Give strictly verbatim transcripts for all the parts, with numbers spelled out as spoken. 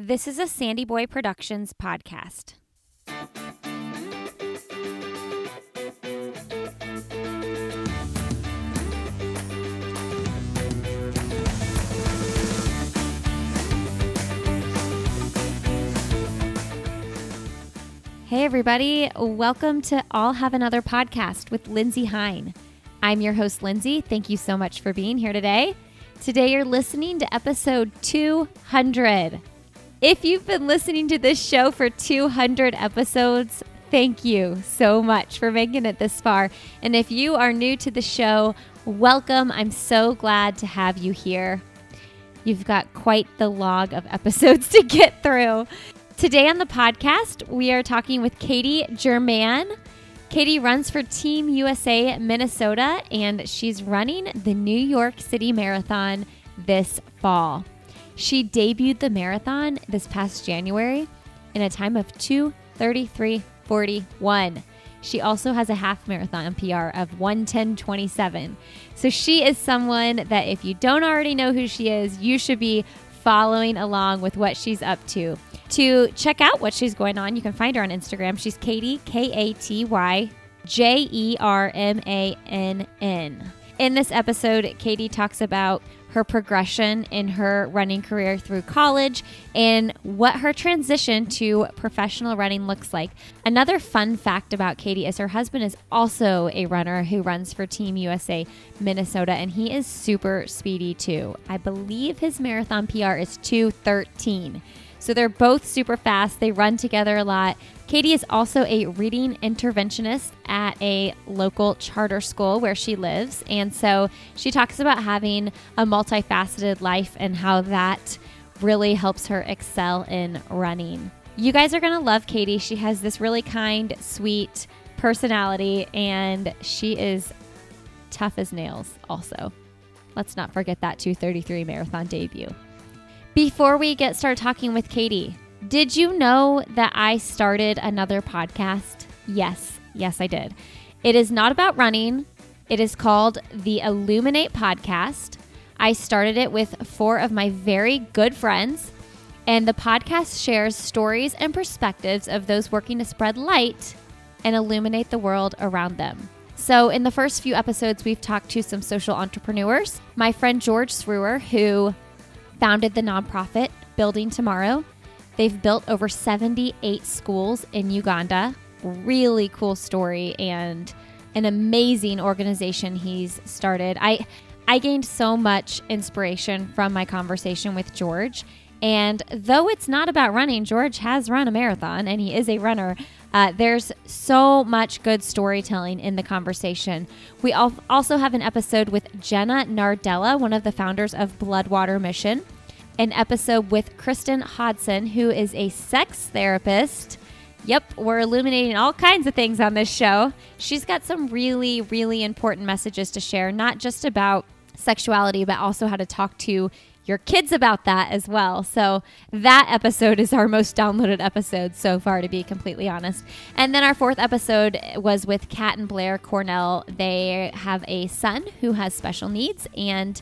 This is a Sandy Boy Productions podcast. Hey everybody, welcome to All Have Another Podcast with Lindsay Hine. I'm your host, Lindsay. Thank you so much for being here today. Today you're listening to episode two hundred. If you've been listening to this show for two hundred episodes, thank you so much for making it this far. And if you are new to the show, welcome. I'm so glad to have you here. You've got quite the log of episodes to get through. Today on the podcast, we are talking with Katie German. Katie runs for Team U S A Minnesota, and she's running the New York City Marathon this fall. She debuted the marathon this past January in a time of two thirty-three forty-one. She also has a half marathon P R of one ten twenty-seven. So she is someone that if you don't already know who she is, you should be following along with what she's up to. To check out what she's going on, you can find her on Instagram. She's Katie, K A T Y J E R M A N N. In this episode, Katie talks about her progression in her running career through college and what her transition to professional running looks like. Another fun fact about Katie is her husband is also a runner who runs for Team U S A Minnesota, and he is super speedy too. I believe his marathon P R is two thirteen. So they're both super fast. They run together a lot. Katie is also a reading interventionist at a local charter school where she lives. And so she talks about having a multifaceted life and how that really helps her excel in running. You guys are going to love Katie. She has this really kind, sweet personality, and she is tough as nails also. Let's not forget that two thirty-three marathon debut. Before we get started talking with Katie, did you know that I started another podcast? Yes, yes I did. It is not about running. It is called the Illuminate Podcast. I started it with four of my very good friends, and the podcast shares stories and perspectives of those working to spread light and illuminate the world around them. So in the first few episodes, we've talked to some social entrepreneurs. My friend George Shrewer, who founded the nonprofit Building Tomorrow. They've built over seventy-eight schools in Uganda. Really cool story and an amazing organization he's started. I I gained so much inspiration from my conversation with George. And though it's not about running, George has run a marathon and he is a runner. Uh, there's so much good storytelling in the conversation. We al- also have an episode with Jenna Nardella, one of the founders of Bloodwater Mission, an episode with Kristen Hodson, who is a sex therapist. Yep, we're illuminating all kinds of things on this show. She's got some really, really important messages to share, not just about sexuality, but also how to talk to your kids about that as well. So that episode is our most downloaded episode so far, to be completely honest. And then our fourth episode was with Kat and Blair Cornell. They have a son who has special needs, and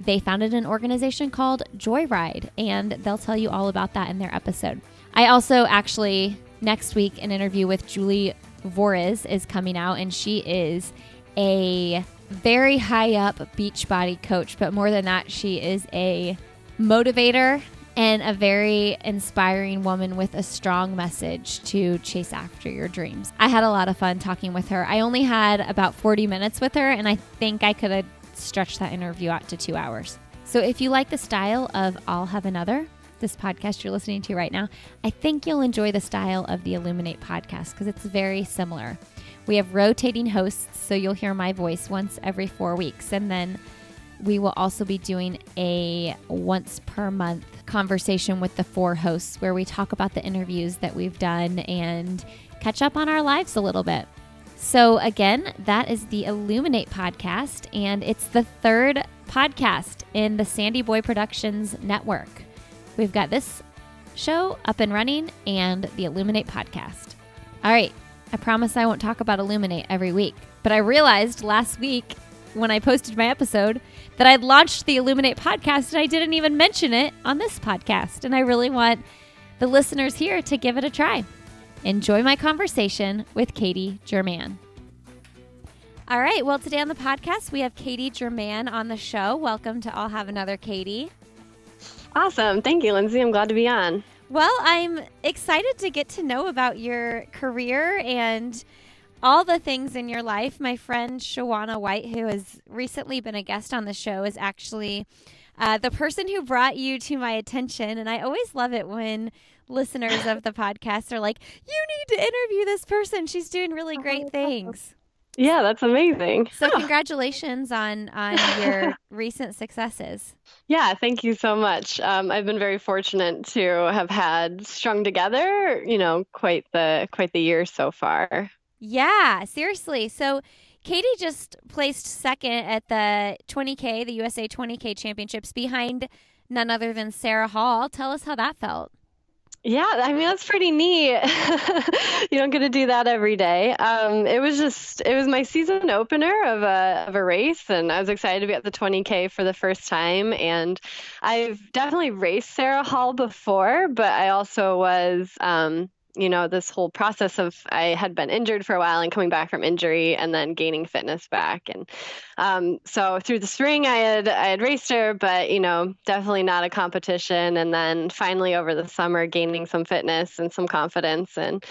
they founded an organization called Joyride, and they'll tell you all about that in their episode. I also actually, next week, an interview with Julie Voriz is coming out, and she is a very high up Beachbody coach, but more than that, she is a motivator and a very inspiring woman with a strong message to chase after your dreams. I had a lot of fun talking with her. I only had about forty minutes with her, and I think I could have stretched that interview out to two hours. So if you like the style of I'll Have Another, this podcast you're listening to right now, I think you'll enjoy the style of the Illuminate Podcast because it's very similar. We have rotating hosts, so you'll hear my voice once every four weeks. And then we will also be doing a once per month conversation with the four hosts where we talk about the interviews that we've done and catch up on our lives a little bit. So again, that is the Illuminate Podcast, and it's the third podcast in the Sandy Boy Productions network. We've got this show up and running and the Illuminate Podcast. All right. I promise I won't talk about Illuminate every week, but I realized last week when I posted my episode that I launched the Illuminate podcast and I didn't even mention it on this podcast. And I really want the listeners here to give it a try. Enjoy my conversation with Katie German. All right. Well, today on the podcast, we have Katie German on the show. Welcome to All Have Another, Katie. Awesome. Thank you, Lindsay. I'm glad to be on. Well, I'm excited to get to know about your career and all the things in your life. My friend Shawana White, who has recently been a guest on the show, is actually uh, the person who brought you to my attention. And I always love it when listeners of the podcast are like, you need to interview this person. She's doing really great things. Yeah, that's amazing. So huh. Congratulations on, on your recent successes. Yeah, thank you so much. Um, I've been very fortunate to have had strung together, you know, quite the quite the year so far. Yeah, seriously. So Katie just placed second at the twenty K, the U S A twenty K championships behind none other than Sarah Hall. Tell us how that felt. Yeah, I mean, that's pretty neat. You don't get to do that every day. Um, it was just, it was my season opener of a of a race, and I was excited to be at the twenty K for the first time. And I've definitely raced Sarah Hall before, but I also was, um, you know, this whole process of I had been injured for a while and coming back from injury and then gaining fitness back. And um, so through the spring, I had I had raced her, but, you know, definitely not a competition. And then finally over the summer, gaining some fitness and some confidence. And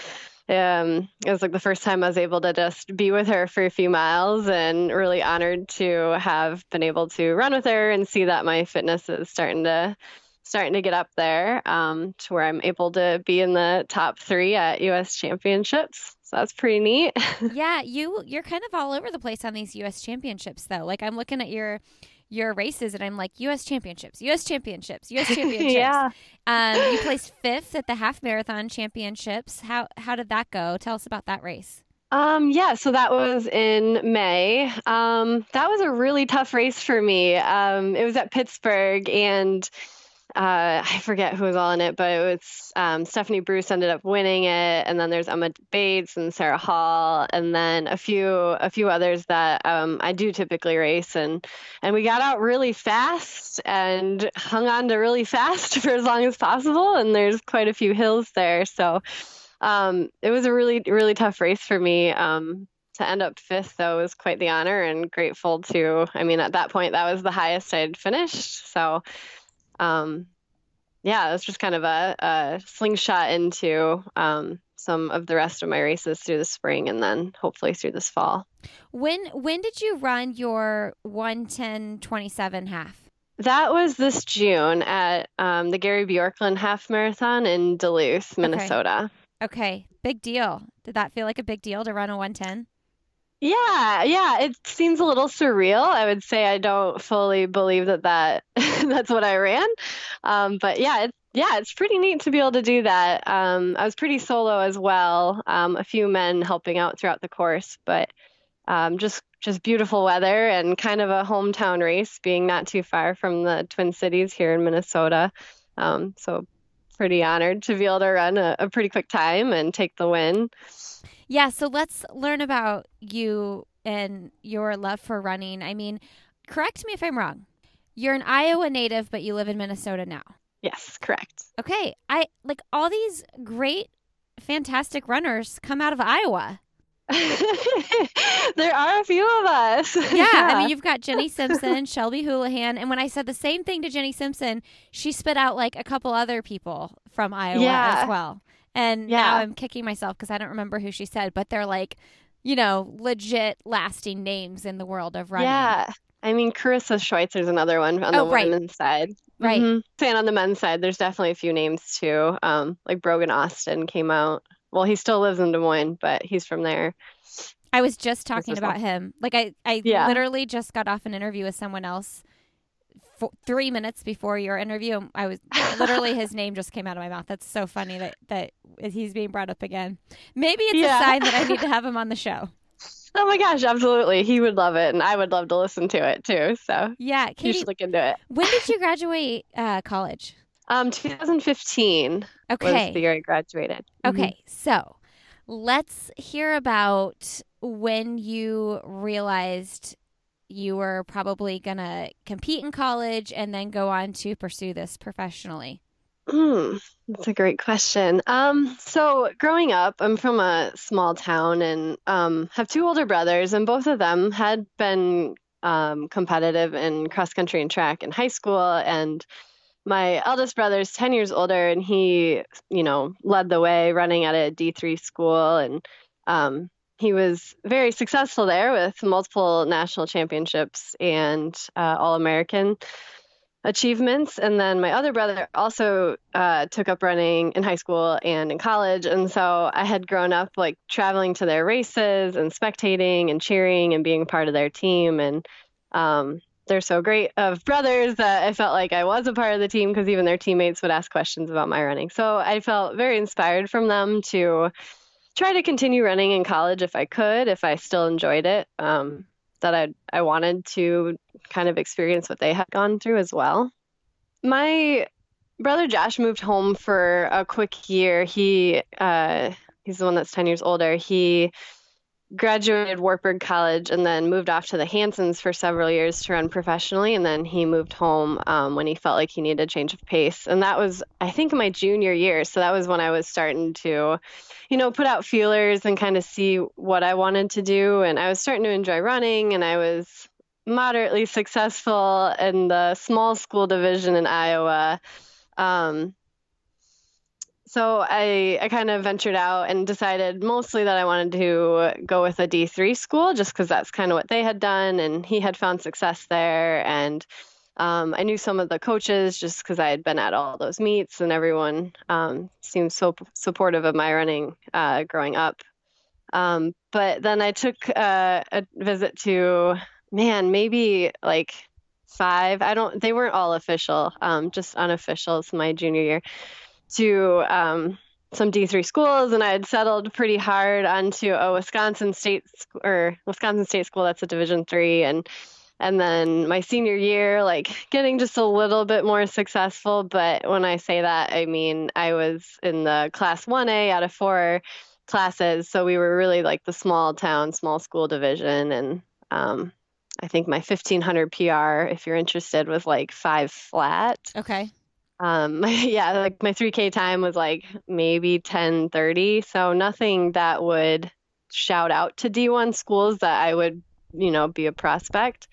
um, it was like the first time I was able to just be with her for a few miles, and really honored to have been able to run with her and see that my fitness is starting to starting to get up there um, to where I'm able to be in the top three at U S championships. So that's pretty neat. Yeah. You, you're kind of all over the place on these U S championships though. Like I'm looking at your, your races and I'm like U S championships, U S championships, U S championships. Yeah. Um, you placed fifth at the half marathon championships. How, how did that go? Tell us about that race. Um, yeah, so that was in May. Um, that was a really tough race for me. Um, it was at Pittsburgh, and Uh, I forget who was all in it, but it was um, Stephanie Bruce ended up winning it, and then there's Emma Bates and Sarah Hall, and then a few a few others that um, I do typically race, and and we got out really fast and hung on to really fast for as long as possible, and there's quite a few hills there, so um, it was a really really tough race for me. Um, to end up fifth, though, was quite the honor, and grateful to. I mean, at that point, that was the highest I had finished, so. Um, yeah, it was just kind of a, a slingshot into um, some of the rest of my races through the spring, and then hopefully through this fall. When when did you run your one ten twenty-seven half? That was this June at um, the Gary Bjorklund half marathon in Duluth, Minnesota. Okay. okay, big deal. Did that feel like a big deal to run a one ten? Yeah, yeah, it seems a little surreal. I would say I don't fully believe that, that that's what I ran. Um, but yeah, it, yeah, it's pretty neat to be able to do that. Um, I was pretty solo as well. Um, a few men helping out throughout the course, but um, just just beautiful weather and kind of a hometown race, being not too far from the Twin Cities here in Minnesota. Um, so pretty honored to be able to run a, a pretty quick time and take the win. Yeah, so let's learn about you and your love for running. I mean, correct me if I'm wrong. You're an Iowa native, but you live in Minnesota now. Yes, correct. Okay. I like all these great, fantastic runners come out of Iowa. There are a few of us. Yeah, yeah. I mean, you've got Jenny Simpson, Shelby Houlihan. And when I said the same thing to Jenny Simpson, she spit out like a couple other people from Iowa yeah. as well. And yeah. now I'm kicking myself because I don't remember who she said, but they're like, you know, legit lasting names in the world of running. Yeah. I mean, Carissa Schweitzer's another one on oh, the right. women's side. Right. Mm-hmm. And on the men's side, there's definitely a few names too. Um, like Brogan Austin came out. Well, he still lives in Des Moines, but he's from there. I was just talking about awesome. him. Like I, I yeah. literally just got off an interview with someone else Four, three minutes before your interview. I was literally his name just came out of my mouth. That's so funny that, that he's being brought up again. Maybe it's yeah. a sign that I need to have him on the show. Oh my gosh, absolutely. He would love it, and I would love to listen to it too. So yeah, Katie, you should look into it. When did you graduate uh, college? Um, twenty fifteen okay. was the year I graduated. Okay, mm-hmm. So let's hear about when you realized you were probably going to compete in college and then go on to pursue this professionally? Mm, that's a great question. Um, so growing up, I'm from a small town and um, have two older brothers, and both of them had been um, competitive in cross country and track in high school. And my eldest brother is ten years older, and he, you know, led the way running at a D three school. And um, he was very successful there with multiple national championships and uh, All-American achievements. And then my other brother also uh, took up running in high school and in college. And so I had grown up like traveling to their races and spectating and cheering and being part of their team. And um, they're so great of brothers that I felt like I was a part of the team, because even their teammates would ask questions about my running. So I felt very inspired from them to try to continue running in college if I could, if I still enjoyed it. Um, that I I wanted to kind of experience what they had gone through as well. My brother Josh moved home for a quick year. He uh, he's the one that's ten years older. He graduated Warburg College and then moved off to the Hansons for several years to run professionally. And then he moved home um, when he felt like he needed a change of pace. And that was, I think, my junior year. So that was when I was starting to, you know, put out feelers and kind of see what I wanted to do. And I was starting to enjoy running, and I was moderately successful in the small school division in Iowa. Um, So I, I kind of ventured out and decided mostly that I wanted to go with a D three school, just because that's kind of what they had done. And he had found success there. And um, I knew some of the coaches just because I had been at all those meets, and everyone um, seemed so supportive of my running uh, growing up. Um, but then I took uh, a visit to, man, maybe like five. I don't, they weren't all official, um, just unofficial. So my junior year, to um, some D three schools, and I had settled pretty hard onto a Wisconsin State or Wisconsin State school that's a Division three, and and then my senior year, like getting just a little bit more successful. But when I say that, I mean I was in the class one A out of four classes, so we were really like the small town, small school division. And um, I think my fifteen hundred P R, if you're interested, was like five flat. Okay. Um, yeah, like my three K time was like maybe ten thirty. So nothing that would shout out to D one schools that I would, you know, be a prospect.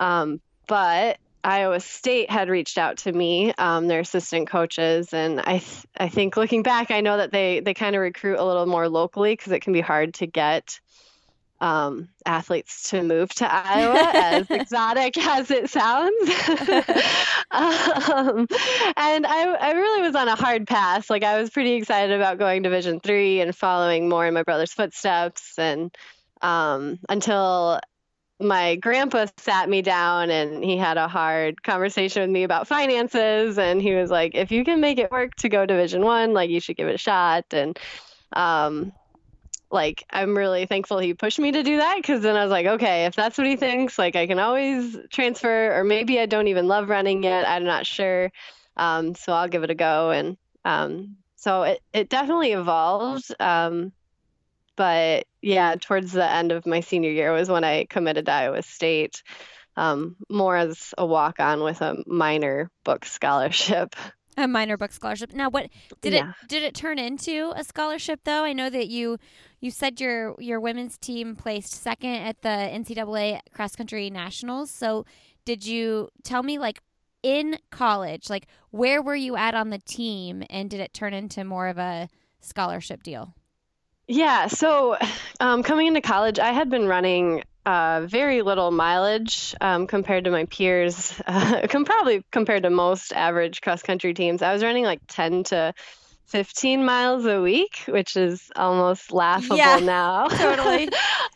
Um, but Iowa State had reached out to me, um, their assistant coaches. And I, th- I think looking back, I know that they, they kind of recruit a little more locally, cause it can be hard to get, um, athletes to move to Iowa, as exotic as it sounds. um, and I, I really was on a hard pass. Like I was pretty excited about going Division three and following more in my brother's footsteps. And, um, until my grandpa sat me down and he had a hard conversation with me about finances. And he was like, if you can make it work to go Division one, like you should give it a shot. And, um, like, I'm really thankful he pushed me to do that, because then I was like, okay, if that's what he thinks, like, I can always transfer, or maybe I don't even love running yet. I'm not sure. Um, so I'll give it a go. And um, so it, it definitely evolved. Um, but, yeah, towards the end of my senior year was when I committed to Iowa State, um, more as a walk-on with a minor book scholarship. A minor book scholarship. Now, what did yeah. it did it turn into a scholarship though? I know that you you said your your women's team placed second at the N C double A cross country nationals. So, did you tell me like in college, like where were you at on the team, and did it turn into more of a scholarship deal? Yeah. So, um, coming into college, I had been running Uh, very little mileage um, compared to my peers, uh, can probably compared to most average cross-country teams. I was running like ten to fifteen miles a week, which is almost laughable yeah, now. Totally.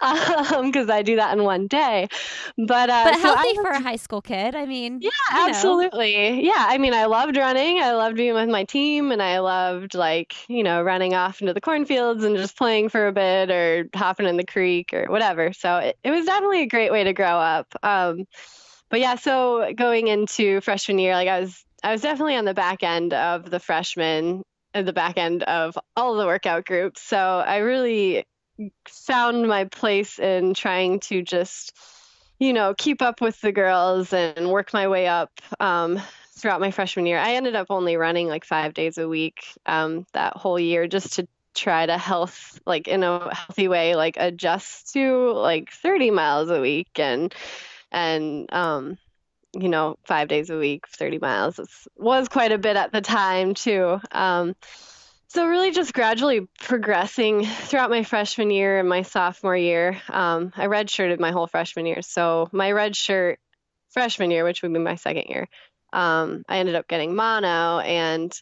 um, because I do that in one day. But, uh, but healthy so I, for a high school kid. I mean, yeah, absolutely. Know. Yeah. I mean, I loved running. I loved being with my team, and I loved like, you know, running off into the cornfields and just playing for a bit or hopping in the creek or whatever. So it, it was definitely a great way to grow up. Um, but yeah, so going into freshman year, like I was, I was definitely on the back end of the freshman at the back end of all the workout groups. So I really found my place in trying to just you know, keep up with the girls and work my way up um, throughout my freshman year. I ended up only running like five days a week um, that whole year, just to try to health, like in a healthy way, like adjust to like thirty miles a week and, and, um, you know, five days a week, thirty miles. It was quite a bit at the time too. Um, so really just gradually progressing throughout my freshman year and my sophomore year. Um, I redshirted my whole freshman year. So my redshirt freshman year, which would be my second year, um, I ended up getting mono and,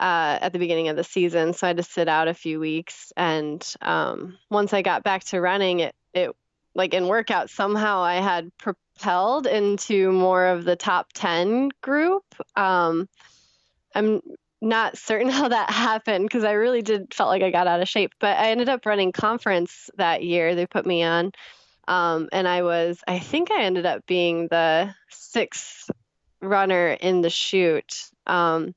uh, at the beginning of the season. So I had to sit out a few weeks. And, um, once I got back to running it, it like in workouts, somehow I had propelled into more of the top ten group. Um, I'm not certain how that happened, 'cause I really did felt like I got out of shape, but I ended up running conference that year. They put me on. Um, and I was, I think I ended up being the sixth runner in the shoot. Um,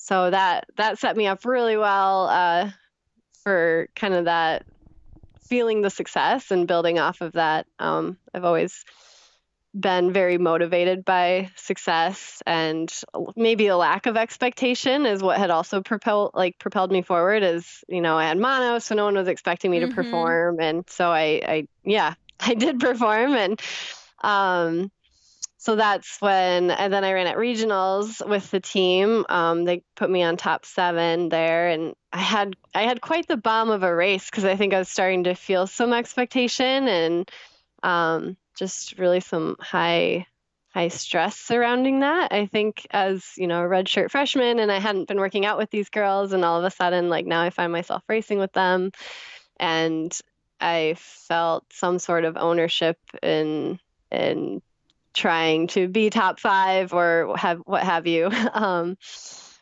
So that, that set me up really well uh, for kind of that feeling the success and building off of that. Um, I've always been very motivated by success, and maybe a lack of expectation is what had also propelled, like propelled me forward. Is, you know, I had mono, so no one was expecting me mm-hmm. to perform. And so I, I, yeah, I did perform. And, um, So that's when, and then I ran at regionals with the team. Um, they put me on top seven there, and I had, I had quite the bomb of a race, 'cause I think I was starting to feel some expectation and, um, just really some high, high stress surrounding that. I think as, you know, a redshirt freshman, and I hadn't been working out with these girls, and all of a sudden, like now I find myself racing with them, and I felt some sort of ownership in, in, trying to be top five or have what have you, um,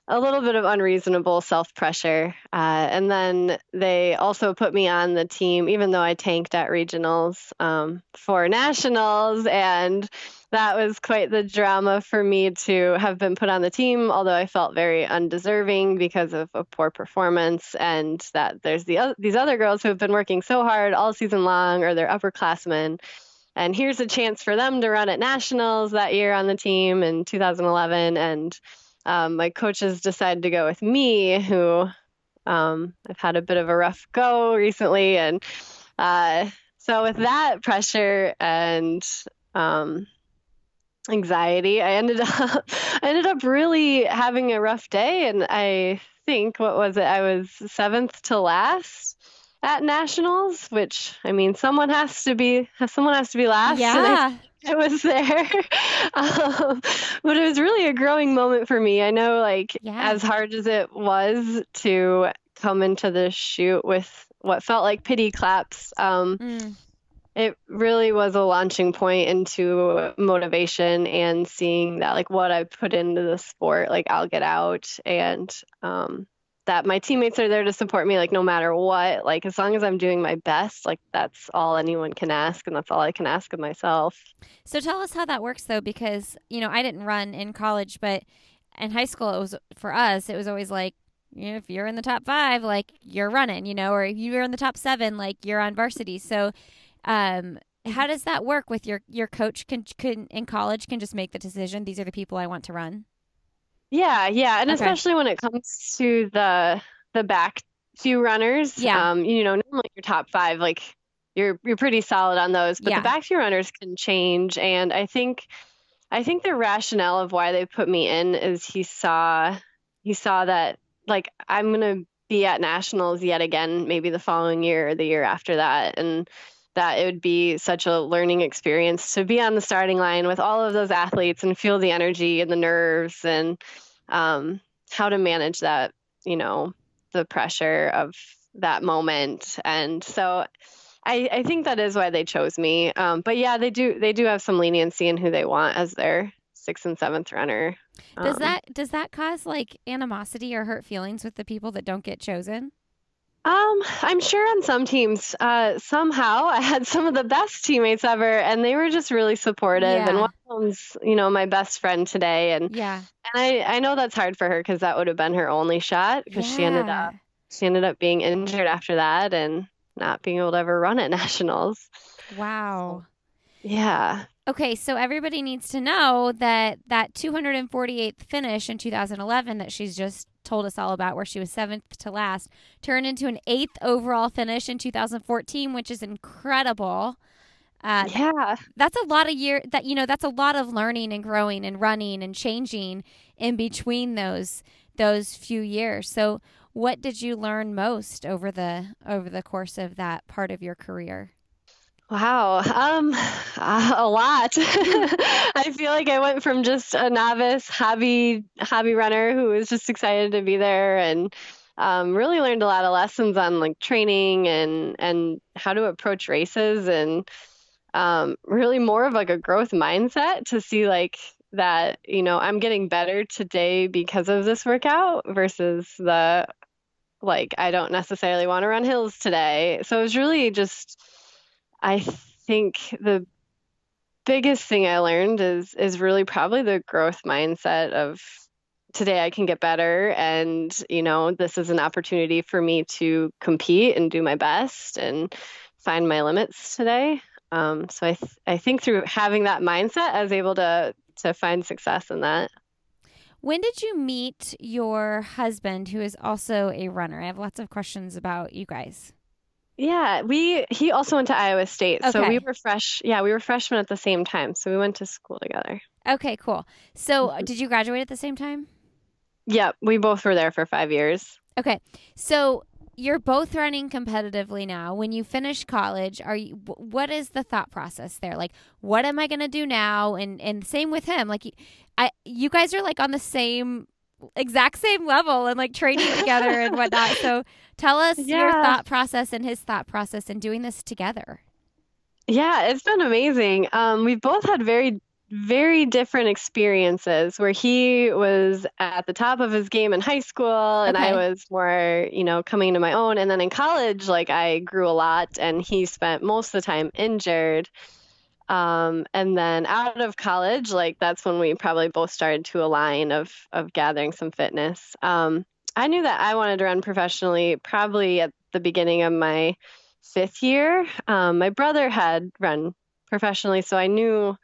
a little bit of unreasonable self-pressure. Uh, and then they also put me on the team, even though I tanked at regionals, um, for nationals. And that was quite the drama for me to have been put on the team, although I felt very undeserving because of a poor performance, and that there's the, these other girls who have been working so hard all season long, or they're upperclassmen. And here's a chance for them to run at nationals that year on the team in two thousand eleven. And um, my coaches decided to go with me, who um, I've had a bit of a rough go recently. And uh, so with that pressure and um, anxiety, I ended up I ended up really having a rough day. And I think, what was it? I was seventh to last at nationals, which, I mean, someone has to be, someone has to be last. Yeah. I, I was there, um, but it was really a growing moment for me. I know, like, yeah. as hard as it was to come into the shoot with what felt like pity claps, um, mm. it really was a launching point into motivation and seeing that, like, what I put into the sport, like, I'll get out, and, um, that my teammates are there to support me, like, no matter what, like, as long as I'm doing my best, like, that's all anyone can ask. And that's all I can ask of myself. So tell us how that works, though, because, you know, I didn't run in college, but in high school, it was, for us, it was always like, you know, if you're in the top five, like, you're running, you know, or if you're in the top seven, like, you're on varsity. So um, how does that work with your, your coach can, can in college can just make the decision, these are the people I want to run? Yeah, yeah, and okay. especially when it comes to the the back few runners, yeah. um, you know, normally your top five, like you're you're pretty solid on those, but yeah. the back few runners can change. And I think I think the rationale of why they put me in is he saw he saw that, like, I'm gonna be at nationals yet again, maybe the following year or the year after that, and that it would be such a learning experience to be on the starting line with all of those athletes and feel the energy and the nerves and um, how to manage that, you know, the pressure of that moment. And so I, I think that is why they chose me. Um, but yeah, they do, they do have some leniency in who they want as their sixth and seventh runner. Um, does that, does that cause like animosity or hurt feelings with the people that don't get chosen? Um, I'm sure on some teams, uh, somehow I had some of the best teammates ever, and they were just really supportive. Yeah. And one of them's, you know, my best friend today. And yeah, and I, I know that's hard for her, 'cause that would have been her only shot, 'cause yeah. she ended up, she ended up being injured after that and not being able to ever run at nationals. Wow. Yeah. Okay, so everybody needs to know that that two hundred forty-eighth finish in two thousand eleven that she's just told us all about, where she was seventh to last, turned into an eighth overall finish in two thousand fourteen, which is incredible. Uh, yeah. That's a lot of year that, you know, that's a lot of learning and growing and running and changing in between those those few years. So what did you learn most over the over the course of that part of your career? Wow. Um, a lot. I feel like I went from just a novice hobby, hobby runner who was just excited to be there, and um, really learned a lot of lessons on like training and, and how to approach races, and um, really more of like a growth mindset to see like that, you know, I'm getting better today because of this workout versus the, like, I don't necessarily want to run hills today. So it was really just, I think the biggest thing I learned is is really probably the growth mindset of today I can get better, and, you know, this is an opportunity for me to compete and do my best and find my limits today. Um, so I th- I think through having that mindset, I was able to to find success in that. When did you meet your husband, who is also a runner? I have lots of questions about you guys. Yeah, we, he also went to Iowa State. Okay. So we were fresh. Yeah, we were freshmen at the same time. So we went to school together. Okay, cool. So mm-hmm. Did you graduate at the same time? Yeah, we both were there for five years. Okay. So you're both running competitively now. When you finish college, are you, what is the thought process there? Like, what am I going to do now? And, and same with him. Like, I, you guys are like on the same exact same level and like training together and whatnot. So tell us yeah. your thought process and his thought process and doing this together. Yeah, it's been amazing. Um, we've both had very, very different experiences, where he was at the top of his game in high school and okay. I was more, you know, coming to my own. And then in college, like I grew a lot and he spent most of the time injured. Um, and then out of college, like that's when we probably both started to align of, of gathering some fitness. Um, I knew that I wanted to run professionally probably at the beginning of my fifth year. Um, my brother had run professionally, so I knew,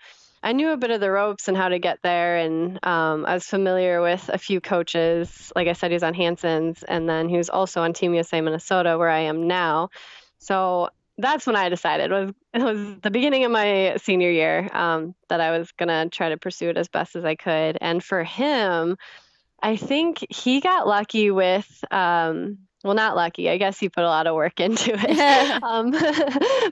I knew a bit of the ropes and how to get there. And, um, I was familiar with a few coaches. Like I said, he was on Hansons, and then he was also on Team U S A Minnesota, where I am now. So that's when I decided, was it was the beginning of my senior year, um, that I was going to try to pursue it as best as I could. And for him, I think he got lucky with, um, well, not lucky, I guess he put a lot of work into it, um,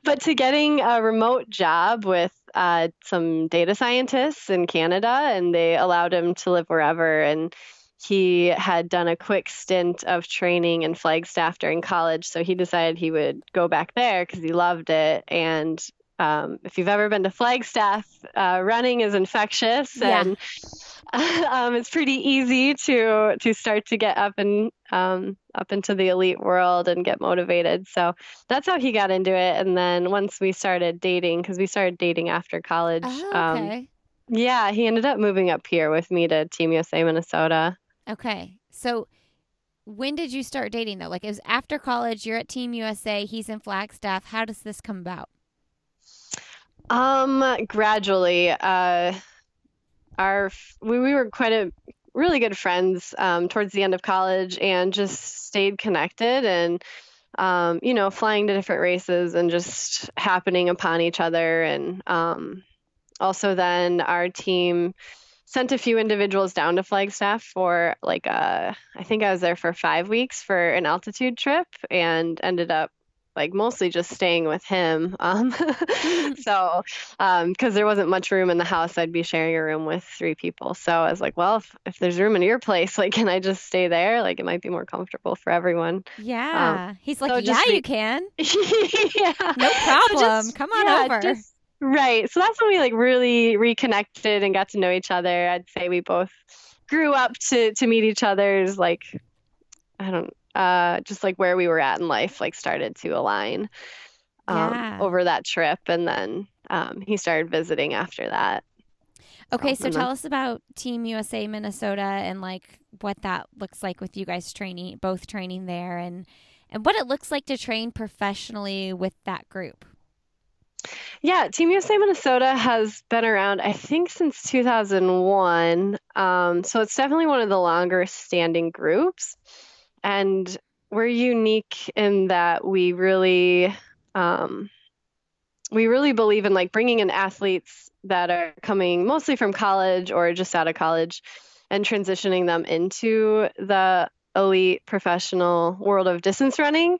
but to getting a remote job with uh, some data scientists in Canada, and they allowed him to live wherever. And he had done a quick stint of training in Flagstaff during college, so he decided he would go back there because he loved it. And um, if you've ever been to Flagstaff, uh, running is infectious, yeah. and um, it's pretty easy to to start to get up and um, up into the elite world and get motivated. So that's how he got into it. And then once we started dating, because we started dating after college, oh, okay. um, yeah, he ended up moving up here with me to Team U S A Minnesota. Okay. So when did you start dating though? Like it was after college, you're at Team U S A, he's in Flagstaff. How does this come about? Um, gradually, uh, our, we, we were quite a really good friends, um, towards the end of college, and just stayed connected and, um, you know, flying to different races and just happening upon each other. And, um, also then our team sent a few individuals down to Flagstaff for like, a, I think I was there for five weeks for an altitude trip, and ended up like mostly just staying with him. Um, so, um, cause there wasn't much room in the house, I'd be sharing a room with three people. So I was like, well, if, if there's room in your place, like, can I just stay there? Like it might be more comfortable for everyone. Yeah. Um, He's like, so yeah, be- you can. yeah. No problem. So just, Come on yeah, over. Just, Right. So that's when we like really reconnected and got to know each other. I'd say we both grew up to, to meet each other's, like, I don't, uh, just like where we were at in life, like started to align um, yeah. over that trip. And then um, he started visiting after that. Okay. So, so tell us about Team U S A Minnesota and like what that looks like with you guys training, both training there, and, and what it looks like to train professionally with that group. Yeah, Team U S A Minnesota has been around, I think, since two thousand one. Um, so it's definitely one of the longer standing groups. And we're unique in that we really um, we really believe in like bringing in athletes that are coming mostly from college or just out of college and transitioning them into the elite professional world of distance running.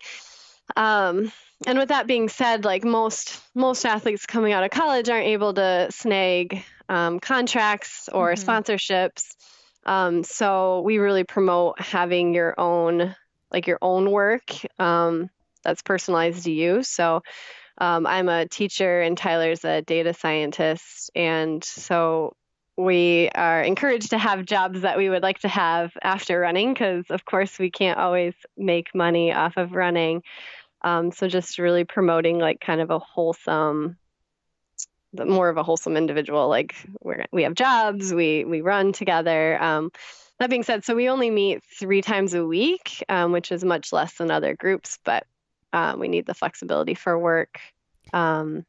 Um, and with that being said, like most most athletes coming out of college aren't able to snag um, contracts or mm-hmm. sponsorships. Um, so we really promote having your own, like your own work um, that's personalized to you. So um, I'm a teacher and Tyler's a data scientist. And so we are encouraged to have jobs that we would like to have after running, because of course we can't always make money off of running. Um, so just really promoting like kind of a wholesome, more of a wholesome individual. Like we're, we have jobs, we, we run together. Um, that being said, so we only meet three times a week, um, which is much less than other groups, but uh, we need the flexibility for work. Um,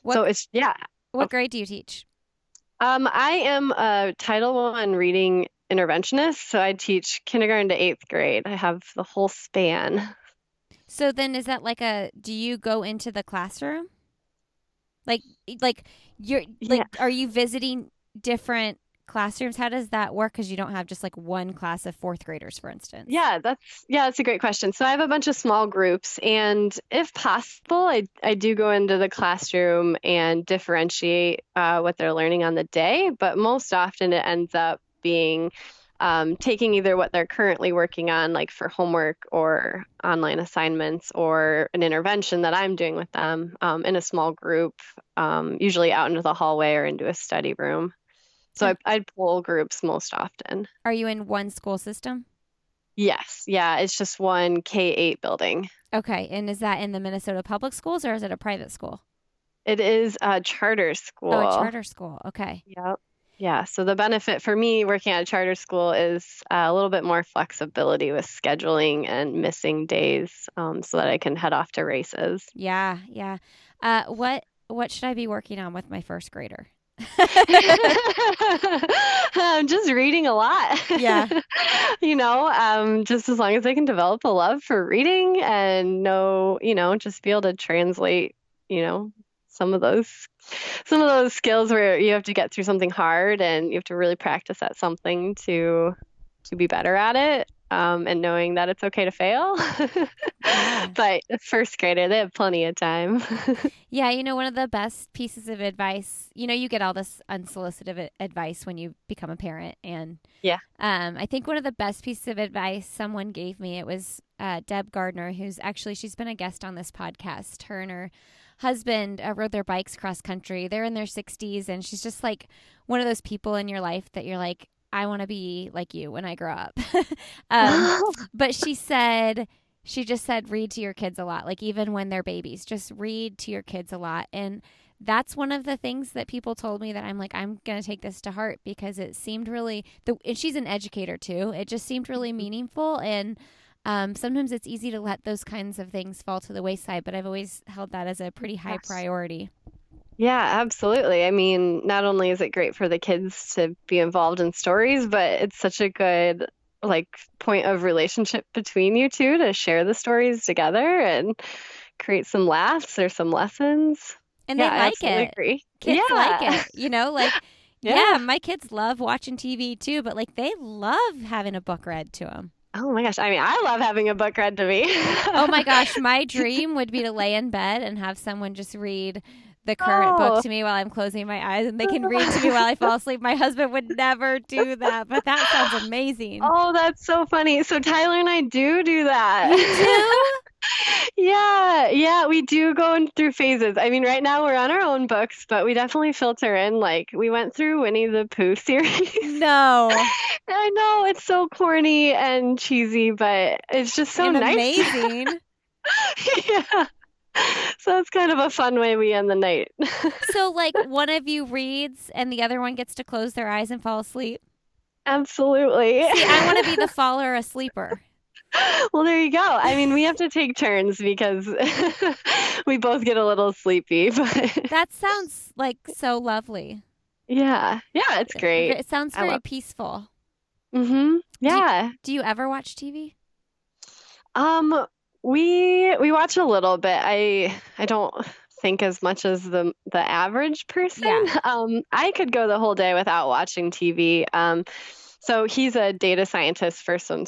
what, so it's, yeah. What grade do you teach? Um, I am a Title I reading interventionist, so I teach kindergarten to eighth grade. I have the whole span. So then is that like a, do you go into the classroom? Like, like you're, like, yeah. Are you visiting different classrooms? How does that work? Because you don't have just like one class of fourth graders, for instance. Yeah, that's, yeah, that's a great question. So I have a bunch of small groups, and if possible, I, I do go into the classroom and differentiate uh, what they're learning on the day, but most often it ends up being um, taking either what they're currently working on, like for homework or online assignments, or an intervention that I'm doing with them um, in a small group, um, usually out into the hallway or into a study room. So I, I pull groups most often. Are you in one school system? Yes. Yeah. It's just one K eight building. Okay. And is that in the Minnesota public schools, or is it a private school? It is a charter school. Oh, a charter school. Okay. Yep. Yeah. So the benefit for me working at a charter school is a little bit more flexibility with scheduling and missing days um, so that I can head off to races. Yeah. Yeah. Uh, what, what should I be working on with my first grader? I'm just reading a lot. Yeah. You know, um, just as long as I can develop a love for reading and know, you know, just be able to translate, you know, some of those, some of those skills where you have to get through something hard and you have to really practice at something to, to be better at it. Um, and knowing that it's okay to fail. Yeah. But first grader, they have plenty of time. Yeah, you know, one of the best pieces of advice, you know, you get all this unsolicited advice when you become a parent. And yeah, um, I think one of the best pieces of advice someone gave me, it was uh, Deb Gardner, who's actually, she's been a guest on this podcast. Her and her husband uh, rode their bikes cross country. They're in their sixties. And she's just like one of those people in your life that you're like, I want to be like you when I grow up. um, but she said, she just said, read to your kids a lot. Like even when they're babies, just read to your kids a lot. And that's one of the things that people told me that I'm like, I'm going to take this to heart, because it seemed really, the, and she's an educator too. It just seemed really meaningful. And um, sometimes it's easy to let those kinds of things fall to the wayside, but I've always held that as a pretty high Gosh. priority. Yeah, absolutely. I mean, not only is it great for the kids to be involved in stories, but it's such a good like point of relationship between you two to share the stories together and create some laughs or some lessons. And yeah, they like I it. Agree. Kids yeah. like it. You know, like, yeah. yeah, my kids love watching T V too, but like they love having a book read to them. Oh my gosh. I mean, I love having a book read to me. Oh my gosh. My dream would be to lay in bed and have someone just read the current oh. book to me while I'm closing my eyes, and they can read to me while I fall asleep. My husband would never do that, but that sounds amazing. Oh, that's so funny. So Tyler and I do do that. You do? yeah. Yeah. We do go in through phases. I mean, right now we're on our own books, but we definitely filter in, like we went through Winnie the Pooh series. No. I know, it's so corny and cheesy, but it's just so and nice. Amazing. Yeah. So it's kind of a fun way we end the night. So like one of you reads and the other one gets to close their eyes and fall asleep? Absolutely. See, I want to be the faller or a sleeper. Well, there you go. I mean, we have to take turns because we both get a little sleepy. But that sounds like so lovely. Yeah. Yeah, it's great. It sounds very love- peaceful. Mm-hmm. Yeah. Do you, do you ever watch T V? Um, we we watch a little bit. I I don't think as much as the the average person. Yeah. Um, I could go the whole day without watching T V. Um, so he's a data scientist for some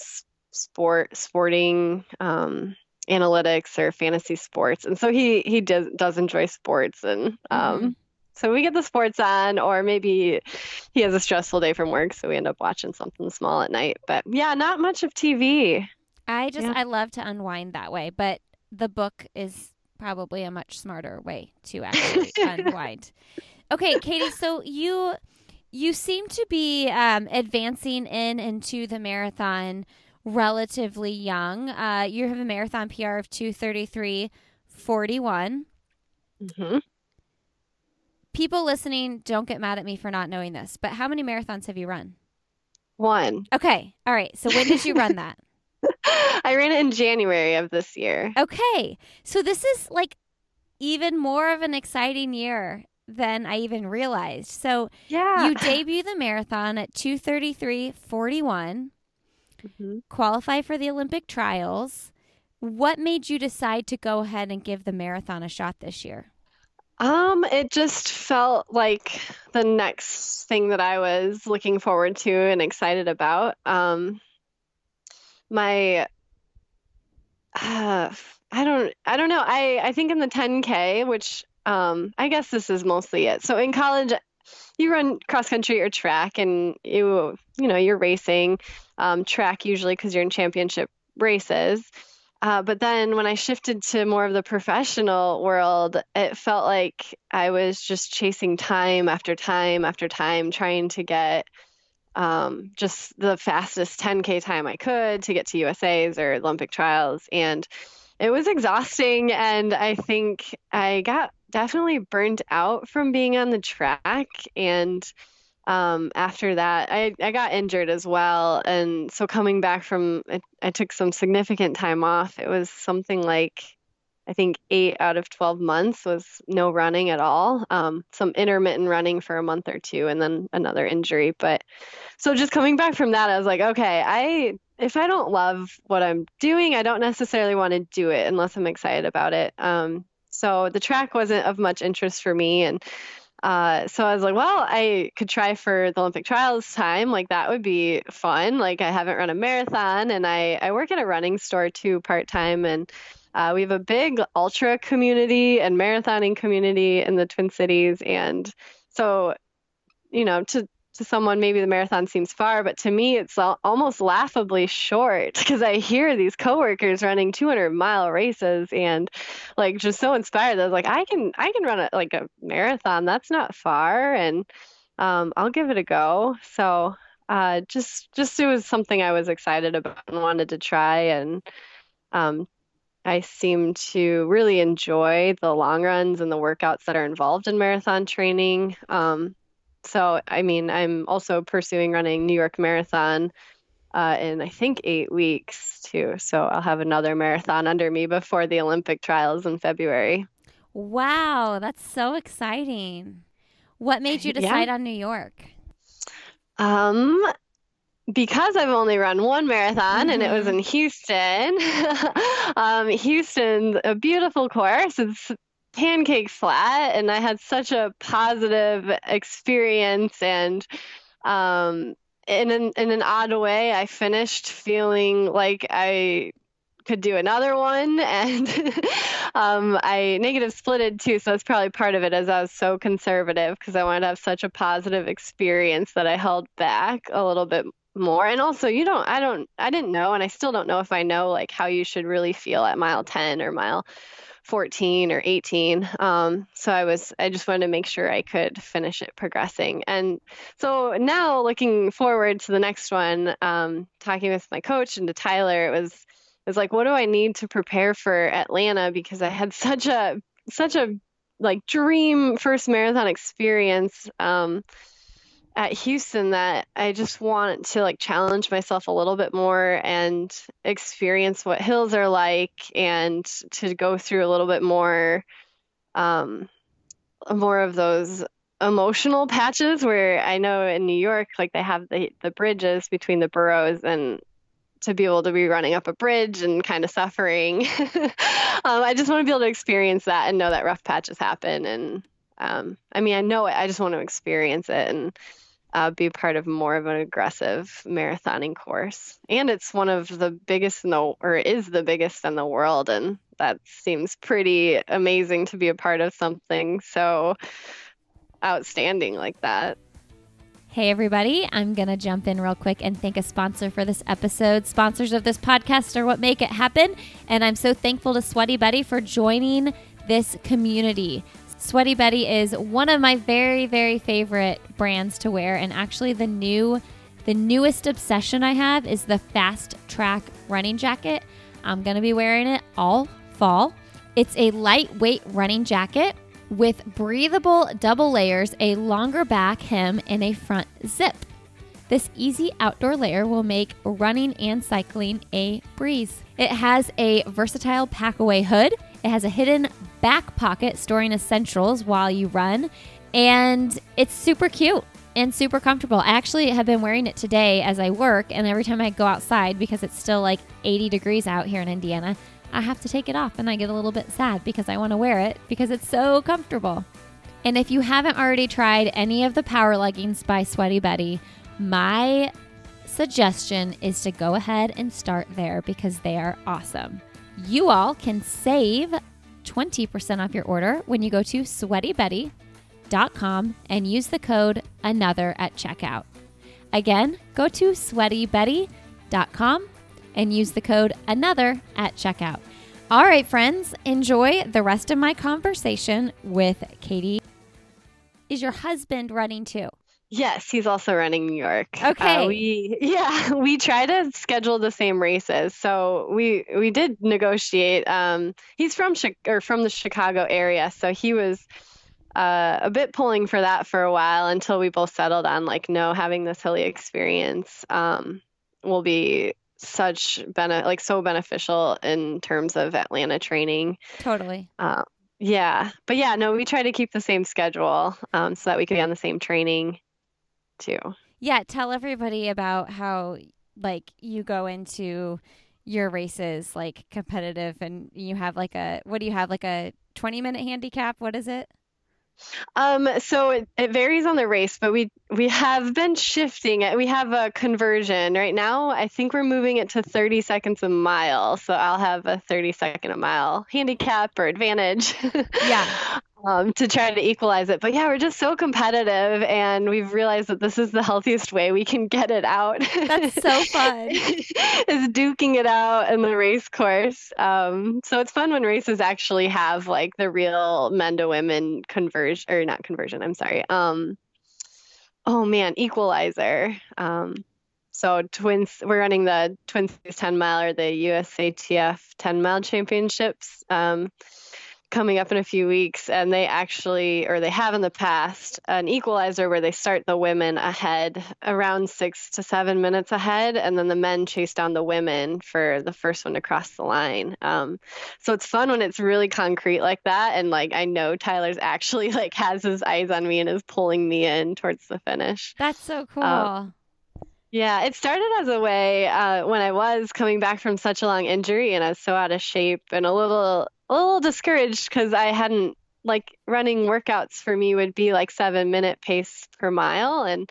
sport sporting um analytics or fantasy sports, and so he he does does enjoy sports, and um. Mm-hmm. So we get the sports on, or maybe he has a stressful day from work, so we end up watching something small at night. But yeah, not much of T V. I just, yeah. I love to unwind that way, but the book is probably a much smarter way to actually unwind. Okay, Katie, so you you seem to be um, advancing in into the marathon relatively young. Uh, you have a marathon P R of two thirty-three forty-one. Mm-hmm. People listening, don't get mad at me for not knowing this, but how many marathons have you run? One. Okay. All right. So when did you run that? I ran it in January of this year. Okay. So this is like even more of an exciting year than I even realized. So yeah. You debut the marathon at two thirty-three forty-one, mm-hmm. qualify for the Olympic trials. What made you decide to go ahead and give the marathon a shot this year? Um, it just felt like the next thing that I was looking forward to and excited about. Um, my, uh, I don't, I don't know. I, I think in the ten K, which, um, I guess this is mostly it. So in college, you run cross country or track, and you, you know, you're racing, um, track usually 'cause you're in championship races. Uh, but then when I shifted to more of the professional world, it felt like I was just chasing time after time after time, trying to get um, just the fastest ten K time I could to get to U S A's or Olympic trials. And it was exhausting. And I think I got definitely burnt out from being on the track. And Um, after that, I, I got injured as well. And so coming back from, I, I took some significant time off. It was something like, I think eight out of twelve months was no running at all. Um, some intermittent running for a month or two, and then another injury. But so just coming back from that, I was like, okay, I, if I don't love what I'm doing, I don't necessarily want to do it unless I'm excited about it. Um, so the track wasn't of much interest for me. And Uh, so I was like, well, I could try for the Olympic trials time. Like that would be fun. Like I haven't run a marathon, and I, I work at a running store too, part-time. And, uh, we have a big ultra community and marathoning community in the Twin Cities. And so, you know, to, to someone, maybe the marathon seems far, but to me, it's almost laughably short, because I hear these coworkers running two hundred mile races and like just so inspired. I was like, I can, I can run a, like a marathon. That's not far. And um, I'll give it a go. So uh, just, just, it was something I was excited about and wanted to try. And um, I seem to really enjoy the long runs and the workouts that are involved in marathon training. Um, So, I mean, I'm also pursuing running New York Marathon uh, in, I think, eight weeks, too. So I'll have another marathon under me before the Olympic trials in February. Wow, that's so exciting. What made you decide yeah. on New York? Um, because I've only run one marathon, mm-hmm. and it was in Houston. um, Houston's a beautiful course. It's pancake flat, and I had such a positive experience, and um in an, in an odd way I finished feeling like I could do another one, and um I negative splitted too, so that's probably part of it, as I was so conservative because I wanted to have such a positive experience that I held back a little bit more. And also, you don't I don't I didn't know, and I still don't know if I know, like how you should really feel at mile ten or mile fourteen or eighteen. Um, so I was, I just wanted to make sure I could finish it progressing. And so now looking forward to the next one, um, talking with my coach and to Tyler, it was, it was like, what do I need to prepare for Atlanta? Because I had such a, such a like dream first marathon experience. Um, at Houston that I just want to like challenge myself a little bit more and experience what hills are like and to go through a little bit more, um, more of those emotional patches where I know in New York, like they have the, the bridges between the boroughs, and to be able to be running up a bridge and kind of suffering. um, I just want to be able to experience that and know that rough patches happen. And, um, I mean, I know it, I just want to experience it and, uh, be part of more of an aggressive marathoning course. And it's one of the biggest in the, or is the biggest in the world. And that seems pretty amazing to be a part of something so outstanding like that. Hey, everybody, I'm going to jump in real quick and thank a sponsor for this episode. Sponsors of this podcast are what make it happen. And I'm so thankful to Sweaty Betty for joining this community. Sweaty Betty is one of my very, very favorite brands to wear. And actually the new, the newest obsession I have is the Fast Track running jacket. I'm going to be wearing it all fall. It's a lightweight running jacket with breathable double layers, a longer back hem, and a front zip. This easy outdoor layer will make running and cycling a breeze. It has a versatile pack-away hood. It has a hidden back pocket storing essentials while you run, and it's super cute and super comfortable. I actually have been wearing it today as I work, and every time I go outside, because it's still like eighty degrees out here in Indiana, I have to take it off, and I get a little bit sad because I want to wear it because it's so comfortable. And if you haven't already tried any of the power leggings by Sweaty Betty, my suggestion is to go ahead and start there because they are awesome. You all can save twenty percent off your order when you go to sweaty betty dot com and use the code ANOTHER at checkout. Again, go to sweaty betty dot com and use the code ANOTHER at checkout. All right, friends, enjoy the rest of my conversation with Katie. Is your husband running too? Yes, he's also running New York. Okay. Uh, we, yeah, we try to schedule the same races. So we we did negotiate. Um, he's from Chi- or from the Chicago area, so he was uh, a bit pulling for that for a while until we both settled on like, no, having this hilly experience um, will be such bene- like so beneficial in terms of Atlanta training. Totally. Um, yeah, but yeah, no, we try to keep the same schedule um, so that we can be on the same training too. Yeah. Tell everybody about how like you go into your races, like competitive, and you have like a, what do you have? Like a twenty minute handicap? What is it? Um, so it, it varies on the race, but we, we have been shifting it. We have a conversion right now. I think we're moving it to thirty seconds a mile. So I'll have a thirty second a mile handicap or advantage. Yeah. Um, to try to equalize it. But yeah, we're just so competitive, and we've realized that this is the healthiest way we can get it out. That's so fun. Is duking it out in the race course. Um, so it's fun when races actually have like the real men to women conversion, or not conversion, I'm sorry. Um, oh man, equalizer. Um, so twins, we're running the Twin Cities ten mile or the U S A T F ten mile championships. Um, coming up in a few weeks, and they actually, or they have in the past, an equalizer where they start the women ahead around six to seven minutes ahead, and then the men chase down the women for the first one to cross the line. Um, so it's fun when it's really concrete like that, and like I know Tyler's actually like has his eyes on me and is pulling me in towards the finish. That's so cool. Um, Yeah, it started as a way uh, when I was coming back from such a long injury, and I was so out of shape and a little a little discouraged because I hadn't, like, running workouts for me would be like seven minute pace per mile, and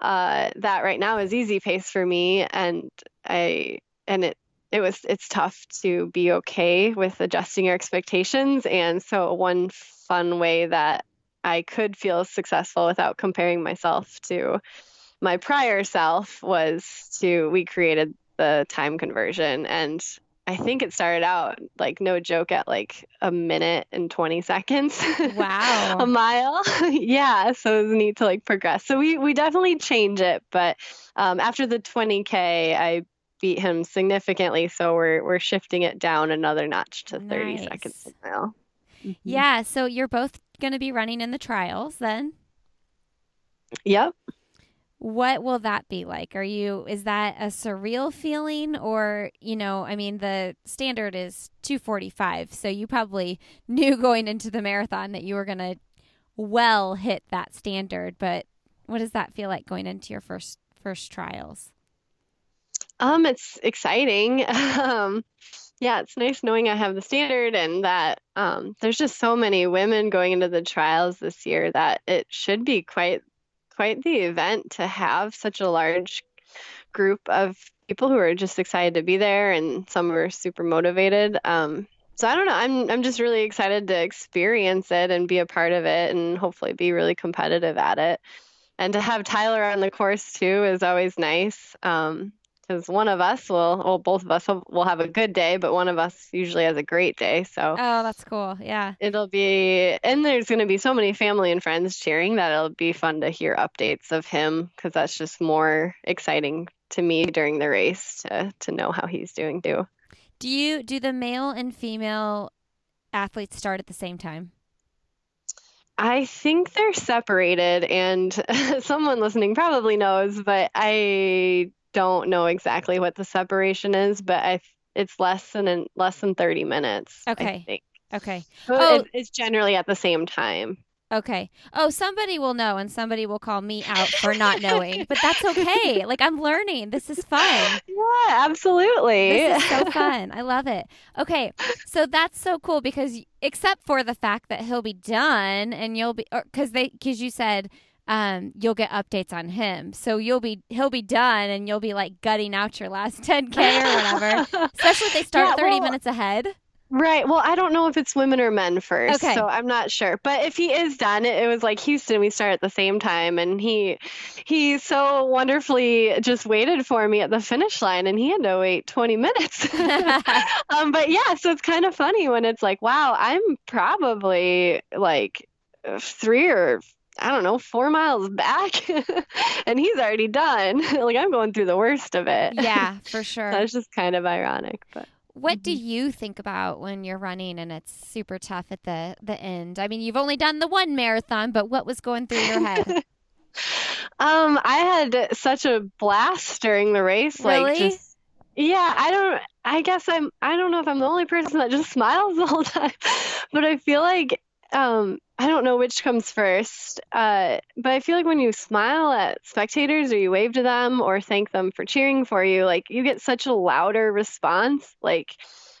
uh, that right now is easy pace for me, and I and it it was it's tough to be okay with adjusting your expectations, and so one fun way that I could feel successful without comparing myself to my prior self was to, we created the time conversion, and I think it started out like no joke at like a minute and twenty seconds. Wow. A mile. Yeah. So it was neat to like progress. So we, we definitely change it, but um, after the twenty K, I beat him significantly. So we're, we're shifting it down another notch to thirty nice. Seconds a mile. Mm-hmm. Yeah. So you're both going to be running in the trials then. Yep. what will that be like? Are you, is that a surreal feeling, or, you know, I mean, the standard is two forty-five. So you probably knew going into the marathon that you were going to well hit that standard, but what does that feel like going into your first, first trials? Um, it's exciting. um, yeah, it's nice knowing I have the standard, and that, um, there's just so many women going into the trials this year that it should be quite quite the event to have such a large group of people who are just excited to be there, and some are super motivated. Um, so I don't know, I'm I'm just really excited to experience it and be a part of it, and hopefully be really competitive at it. And to have Tyler on the course too is always nice, um, because one of us will, well, both of us will, will have a good day, but one of us usually has a great day. So oh, that's cool. Yeah, it'll be, and there's going to be so many family and friends cheering that it'll be fun to hear updates of him, because that's just more exciting to me during the race to to know how he's doing too. Do you do the male and female athletes start at the same time? I think they're separated, and someone listening probably knows, but I don't know exactly what the separation is, but I it's less than less than thirty minutes. Okay. I think. Okay. So oh. it, it's generally at the same time. Okay. Oh, somebody will know, and somebody will call me out for not knowing, but that's okay. Like, I'm learning. This is fun. Yeah, absolutely. This is so fun. I love it. Okay. So that's so cool, because except for the fact that he'll be done, and you'll be, because they, because you said, um, you'll get updates on him. So you'll be, he'll be done, and you'll be like gutting out your last ten K or whatever, especially if they start yeah, thirty well, minutes ahead. Right. Well, I don't know if it's women or men first, okay. So I'm not sure. But if he is done, it, it was like Houston, we start at the same time, and he he so wonderfully just waited for me at the finish line, and he had to wait twenty minutes. um, but yeah, so it's kind of funny when it's like, wow, I'm probably like three or I don't know, four miles back and he's already done. Like, I'm going through the worst of it. Yeah, for sure. That's so just kind of ironic. But what do you think about when you're running and it's super tough at the, the end? I mean, you've only done the one marathon, but what was going through your head? um, I had such a blast during the race. Really? Like, just, yeah, I don't, I guess I'm, I don't know if I'm the only person that just smiles the whole time, but I feel like, um, I don't know which comes first, uh, but I feel like when you smile at spectators, or you wave to them, or thank them for cheering for you, like, you get such a louder response. Like,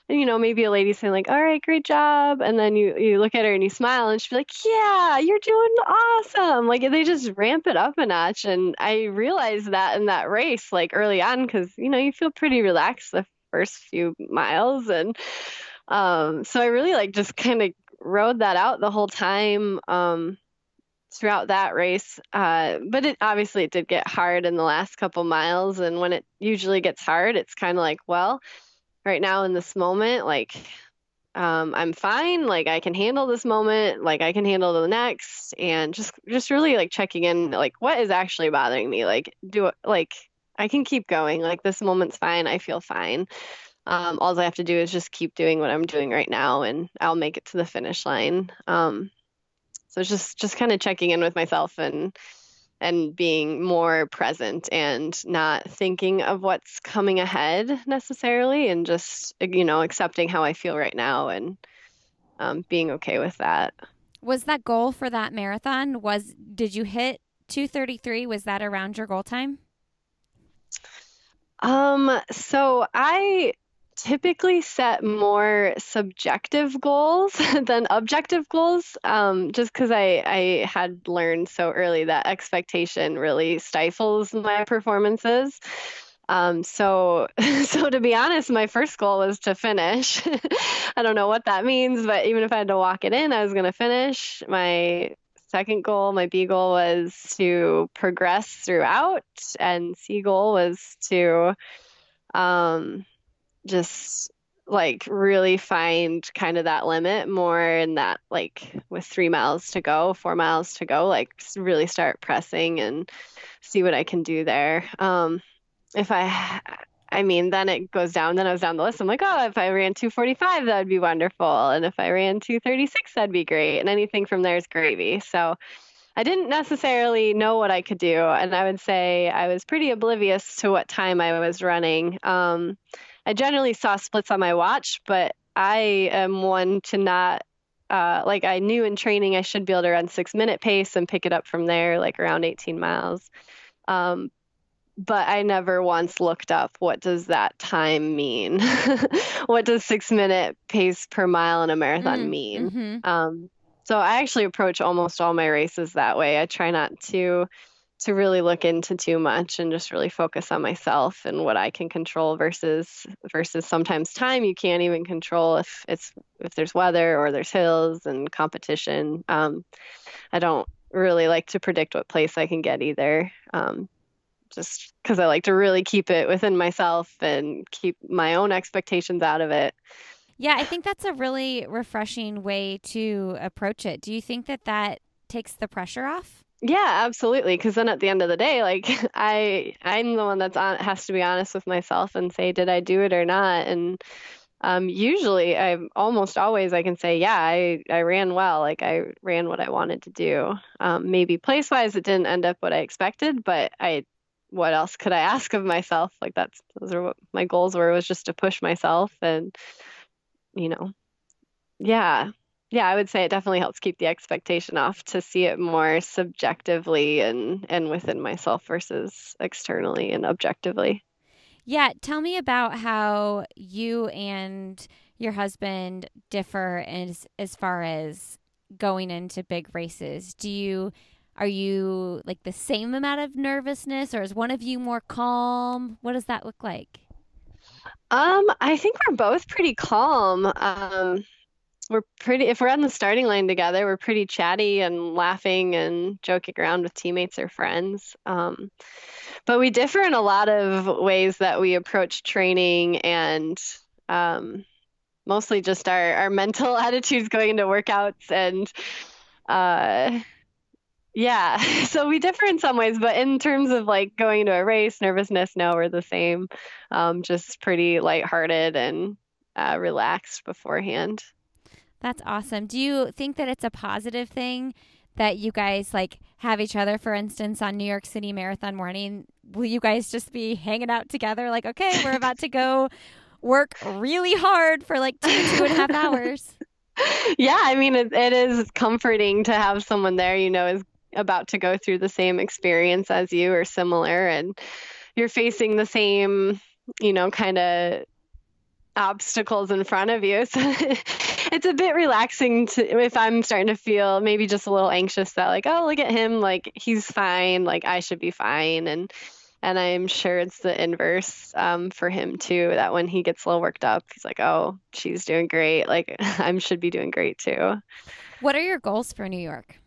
you know, maybe a lady saying like, all right, great job. And then you, you look at her and you smile, and she's like, yeah, you're doing awesome. Like, they just ramp it up a notch. And I realized that in that race, like early on, 'cause, you know, you feel pretty relaxed the first few miles. And um, so I really like just kind of rode that out the whole time um, throughout that race. Uh, but it obviously it did get hard in the last couple miles. And when it usually gets hard, it's kind of like, well, right now in this moment, like um, I'm fine. Like, I can handle this moment. Like, I can handle the next. And just, just really like checking in, like, what is actually bothering me? Like, do like, I can keep going. Like, this moment's fine. I feel fine. Um, all I have to do is just keep doing what I'm doing right now, and I'll make it to the finish line. Um, so it's just, just kind of checking in with myself, and, and being more present, and not thinking of what's coming ahead necessarily, and just, you know, accepting how I feel right now, and um, being okay with that. Was that goal for that marathon was, did you hit two thirty-three? Was that around your goal time? Um, so I typically set more subjective goals than objective goals, um, just because I, I had learned so early that expectation really stifles my performances. Um, so, so to be honest, my first goal was to finish. I don't know what that means, but even if I had to walk it in, I was going to finish. My second goal, my B goal, was to progress throughout, and C goal was to, um, just like really find kind of that limit more, and that like with three miles to go, four miles to go, like really start pressing and see what I can do there. Um, if I, I mean, then it goes down, then I was down the list. I'm like, oh, if I ran two forty-five, that would be wonderful. And if I ran two thirty-six, that'd be great. And anything from there is gravy. So I didn't necessarily know what I could do. And I would say I was pretty oblivious to what time I was running. Um, I generally saw splits on my watch, but I am one to not, uh, like I knew in training, I should be able to run six minute pace and pick it up from there, like around eighteen miles. Um, But I never once looked up, what does that time mean? What does six minute pace per mile in a marathon mm, mean? Mm-hmm. Um, so I actually approach almost all my races that way. I try not to to really look into too much and just really focus on myself and what I can control versus versus sometimes time you can't even control if it's if there's weather or there's hills and competition. Um, I don't really like to predict what place I can get either. Um, just because I like to really keep it within myself and keep my own expectations out of it. Yeah, I think that's a really refreshing way to approach it. Do you think that that takes the pressure off? Yeah, absolutely. Because then at the end of the day, like I, I'm the one that's on, has to be honest with myself and say, did I do it or not? And um, usually I'm almost always I can say, yeah, I, I ran well. Like I ran what I wanted to do. Um, maybe place wise, it didn't end up what I expected, but I, what else could I ask of myself? Like that's, those are what my goals were, was just to push myself. And, you know, yeah. Yeah. I would say it definitely helps keep the expectation off to see it more subjectively and, and within myself versus externally and objectively. Yeah. Tell me about how you and your husband differ as, as far as going into big races. Do you, Are you like the same amount of nervousness, or is one of you more calm? What does that look like? Um, I think we're both pretty calm. Um, we're pretty, if we're on the starting line together, we're pretty chatty and laughing and joking around with teammates or friends. Um, but we differ in a lot of ways that we approach training and, um, mostly just our, our mental attitudes going into workouts and, uh, yeah. So we differ in some ways, but in terms of like going to a race, nervousness, no, we're the same. Um, just pretty lighthearted and uh, relaxed beforehand. That's awesome. Do you think that it's a positive thing that you guys like have each other, for instance, on New York City Marathon morning? Will you guys just be hanging out together? Like, okay, we're about to go work really hard for like two, two and a half hours. Yeah. I mean, it, it is comforting to have someone there, you know, is about to go through the same experience as you or similar, and you're facing the same, you know, kind of obstacles in front of you. So it's a bit relaxing to, if I'm starting to feel maybe just a little anxious that like, oh, look at him, like he's fine, like I should be fine. And, and I'm sure it's the inverse um, for him too, that when he gets a little worked up, he's like, oh, she's doing great. Like I should be doing great too. What are your goals for New York?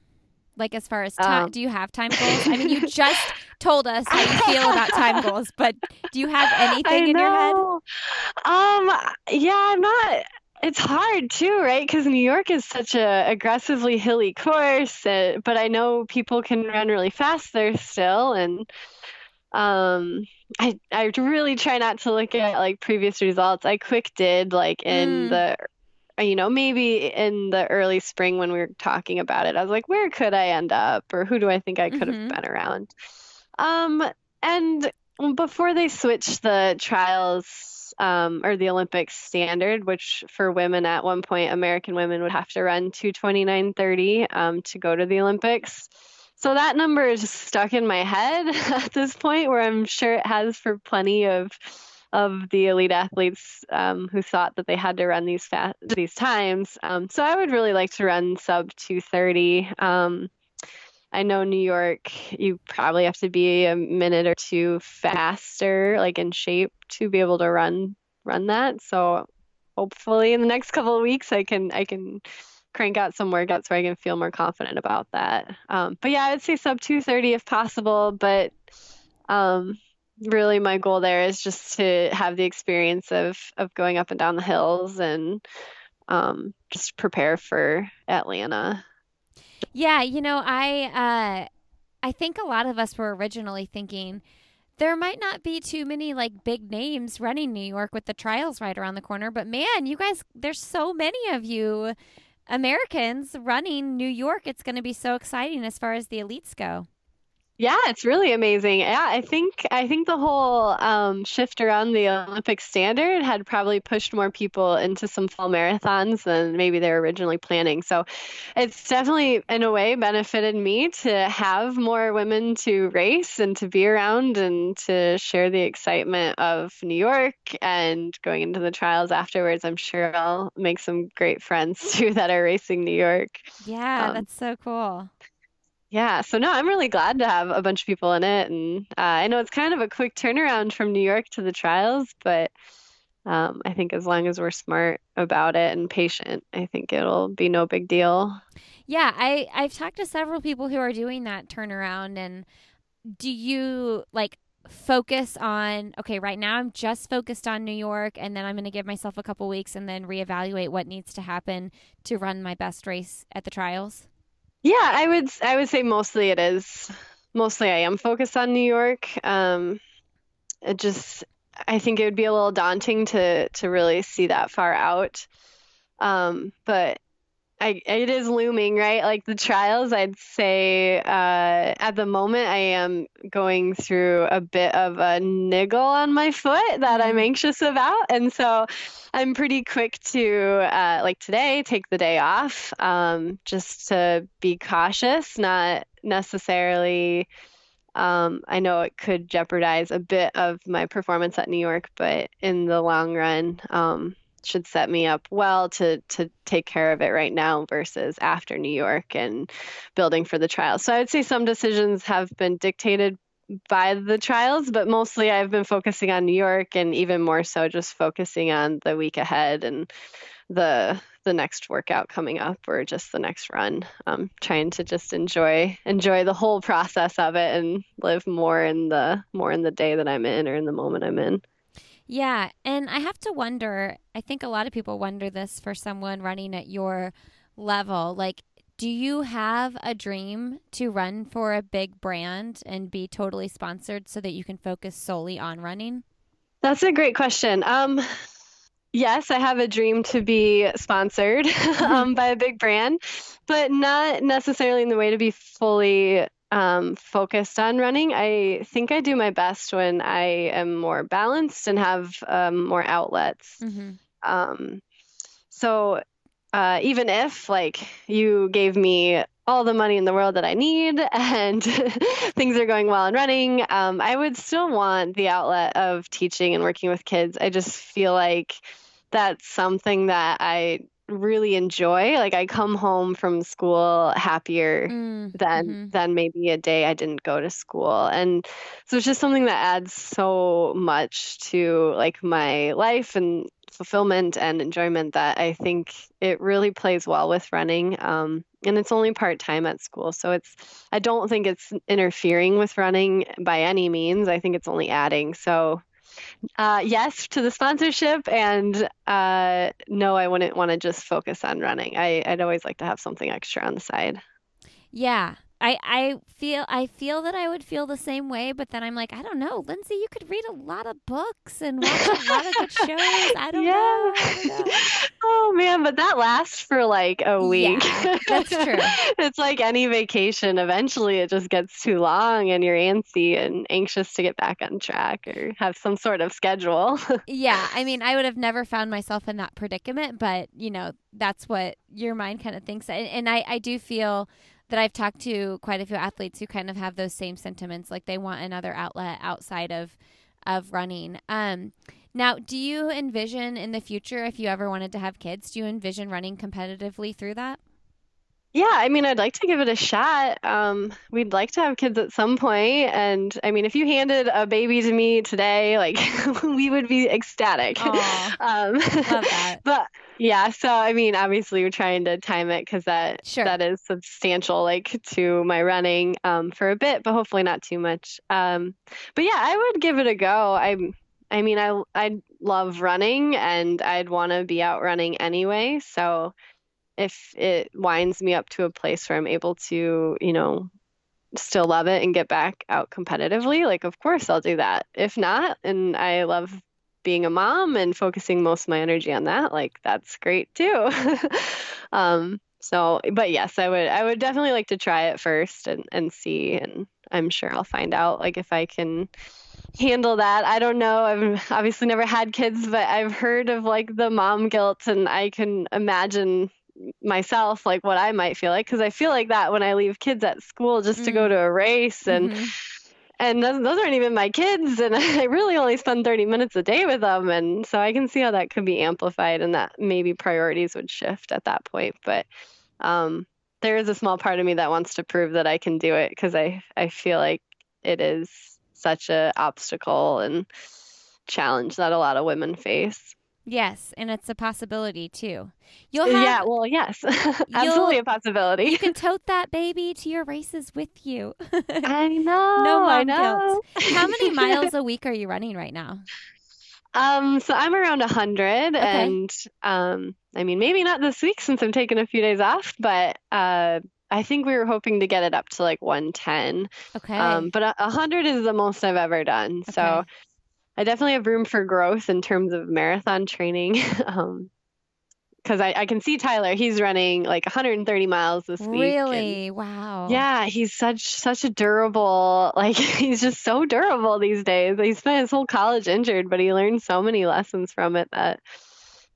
Like as far as time, um, do you have time goals? I mean, you just told us how you feel about time goals, but do you have anything in your head? Um, yeah, I'm not. It's hard too, right? Because New York is such a aggressively hilly course, uh, but I know people can run really fast there still, and um, I I really try not to look at like previous results. I quick did like in mm. the. You know, maybe in the early spring when we were talking about it, I was like, where could I end up? Or who do I think I could mm-hmm. have been around? Um, and before they switched the trials um, or the Olympic standard, which for women at one point, American women would have to run two twenty-nine thirty um, to go to the Olympics. So that number is stuck in my head at this point, where I'm sure it has for plenty of of the elite athletes um, who thought that they had to run these fast, these times. Um, so I would really like to run sub two thirty. Um, I know New York, you probably have to be a minute or two faster, like in shape, to be able to run run that. So hopefully in the next couple of weeks, I can I can crank out some workouts where I can feel more confident about that. Um, but yeah, I would say sub two thirty if possible, but um, really my goal there is just to have the experience of, of going up and down the hills and um, just prepare for Atlanta. Yeah. You know, I, uh, I think a lot of us were originally thinking there might not be too many like big names running New York with the trials right around the corner, but man, you guys, there's so many of you Americans running New York. It's going to be so exciting as far as the elites go. Yeah, it's really amazing. Yeah, I think I think the whole um, shift around the Olympic standard had probably pushed more people into some fall marathons than maybe they were originally planning. So it's definitely, in a way, benefited me to have more women to race and to be around and to share the excitement of New York and going into the trials afterwards. I'm sure I'll make some great friends, too, that are racing New York. Yeah, um, that's so cool. Yeah. So no, I'm really glad to have a bunch of people in it. And uh, I know it's kind of a quick turnaround from New York to the trials, but um, I think as long as we're smart about it and patient, I think it'll be no big deal. Yeah. I, I've talked to several people who are doing that turnaround. And do you like focus on, okay, right now I'm just focused on New York and then I'm going to give myself a couple weeks and then reevaluate what needs to happen to run my best race at the trials? Yeah, I would I would say mostly it is. Mostly I am focused on New York. Um, it just, I think it would be a little daunting to to really see that far out. Um, but I, it is looming, right? Like the trials, I'd say uh, at the moment I am going through a bit of a niggle on my foot that I'm anxious about. And so I'm pretty quick to, uh, like today, take the day off um, just to be cautious, not necessarily, um, I know it could jeopardize a bit of my performance at New York, but in the long run, um should set me up well to to take care of it right now versus after New York and building for the trials. So I would say some decisions have been dictated by the trials, but mostly I've been focusing on New York and even more so just focusing on the week ahead and the the next workout coming up or just the next run. Um, trying to just enjoy enjoy the whole process of it and live more in the more in the day that I'm in or in the moment I'm in. Yeah. And I have to wonder, I think a lot of people wonder this for someone running at your level. Like, do you have a dream to run for a big brand and be totally sponsored so that you can focus solely on running? That's a great question. Um, yes, I have a dream to be sponsored um, by a big brand, but not necessarily in the way to be fully Um, focused on running. I think I do my best when I am more balanced and have um, more outlets. Mm-hmm. Um, so uh, even if like you gave me all the money in the world that I need and things are going well in running, um, I would still want the outlet of teaching and working with kids. I just feel like that's something that I really enjoy. Like I come home from school happier mm, than mm-hmm. than maybe a day I didn't go to school. And so it's just something that adds so much to like my life and fulfillment and enjoyment that I think it really plays well with running. Um, and it's only part-time at school. So it's, I don't think it's interfering with running by any means. I think it's only adding. So Uh, yes to the sponsorship, and uh, no, I wouldn't want to just focus on running. I, I'd always like to have something extra on the side. Yeah, I, I feel I feel that I would feel the same way, but then I'm like, I don't know, Lindsay, you could read a lot of books and watch a lot of good shows. I don't, yeah. know, I don't know. Oh man, but that lasts for like a week. Yeah, that's true. It's like any vacation. Eventually, it just gets too long, and you're antsy and anxious to get back on track or have some sort of schedule. Yeah, I mean, I would have never found myself in that predicament, but you know, that's what your mind kind of thinks, and, and I, I do feel that I've talked to quite a few athletes who kind of have those same sentiments, like they want another outlet outside of of running. Um, now, do you envision in the future, if you ever wanted to have kids, do you envision running competitively through that? Yeah, I mean, I'd like to give it a shot. Um, we'd like to have kids at some point. And I mean, if you handed a baby to me today, like we would be ecstatic. Aww, um, love that. But yeah, so I mean, obviously we're trying to time it because that, sure. that is substantial, like to my running um, for a bit, but hopefully not too much. Um, but yeah, I would give it a go. I'm I mean, I, I love running and I'd want to be out running anyway. So if it winds me up to a place where I'm able to, you know, still love it and get back out competitively, like, of course I'll do that. If not, and I love being a mom and focusing most of my energy on that, like that's great too. um, so, but yes, I would, I would definitely like to try it first and, and see, and I'm sure I'll find out like if I can handle that. I don't know. I've obviously never had kids, but I've heard of like the mom guilt, and I can imagine myself like what I might feel like, because I feel like that when I leave kids at school just mm-hmm. to go to a race, and mm-hmm. and those, those aren't even my kids, and I really only spend thirty minutes a day with them, and so I can see how that could be amplified and that maybe priorities would shift at that point. But um there is a small part of me that wants to prove that I can do it, because I I feel like it is such an obstacle and challenge that a lot of women face. Yes, and it's a possibility too. You'll have, yeah, well, yes, absolutely a possibility. You can tote that baby to your races with you. I know. No mom guilt. How many miles a week are you running right now? Um, so I'm around a hundred, okay. and um, I mean, maybe not this week since I'm taking a few days off, but uh, I think we were hoping to get it up to like one ten. Okay. Um, but a hundred is the most I've ever done. Okay. So I definitely have room for growth in terms of marathon training. um, Cause I, I can see Tyler, he's running like one hundred thirty miles this week. Really? And, wow. Yeah. He's such, such a durable, like he's just so durable these days. He spent his whole college injured, but he learned so many lessons from it that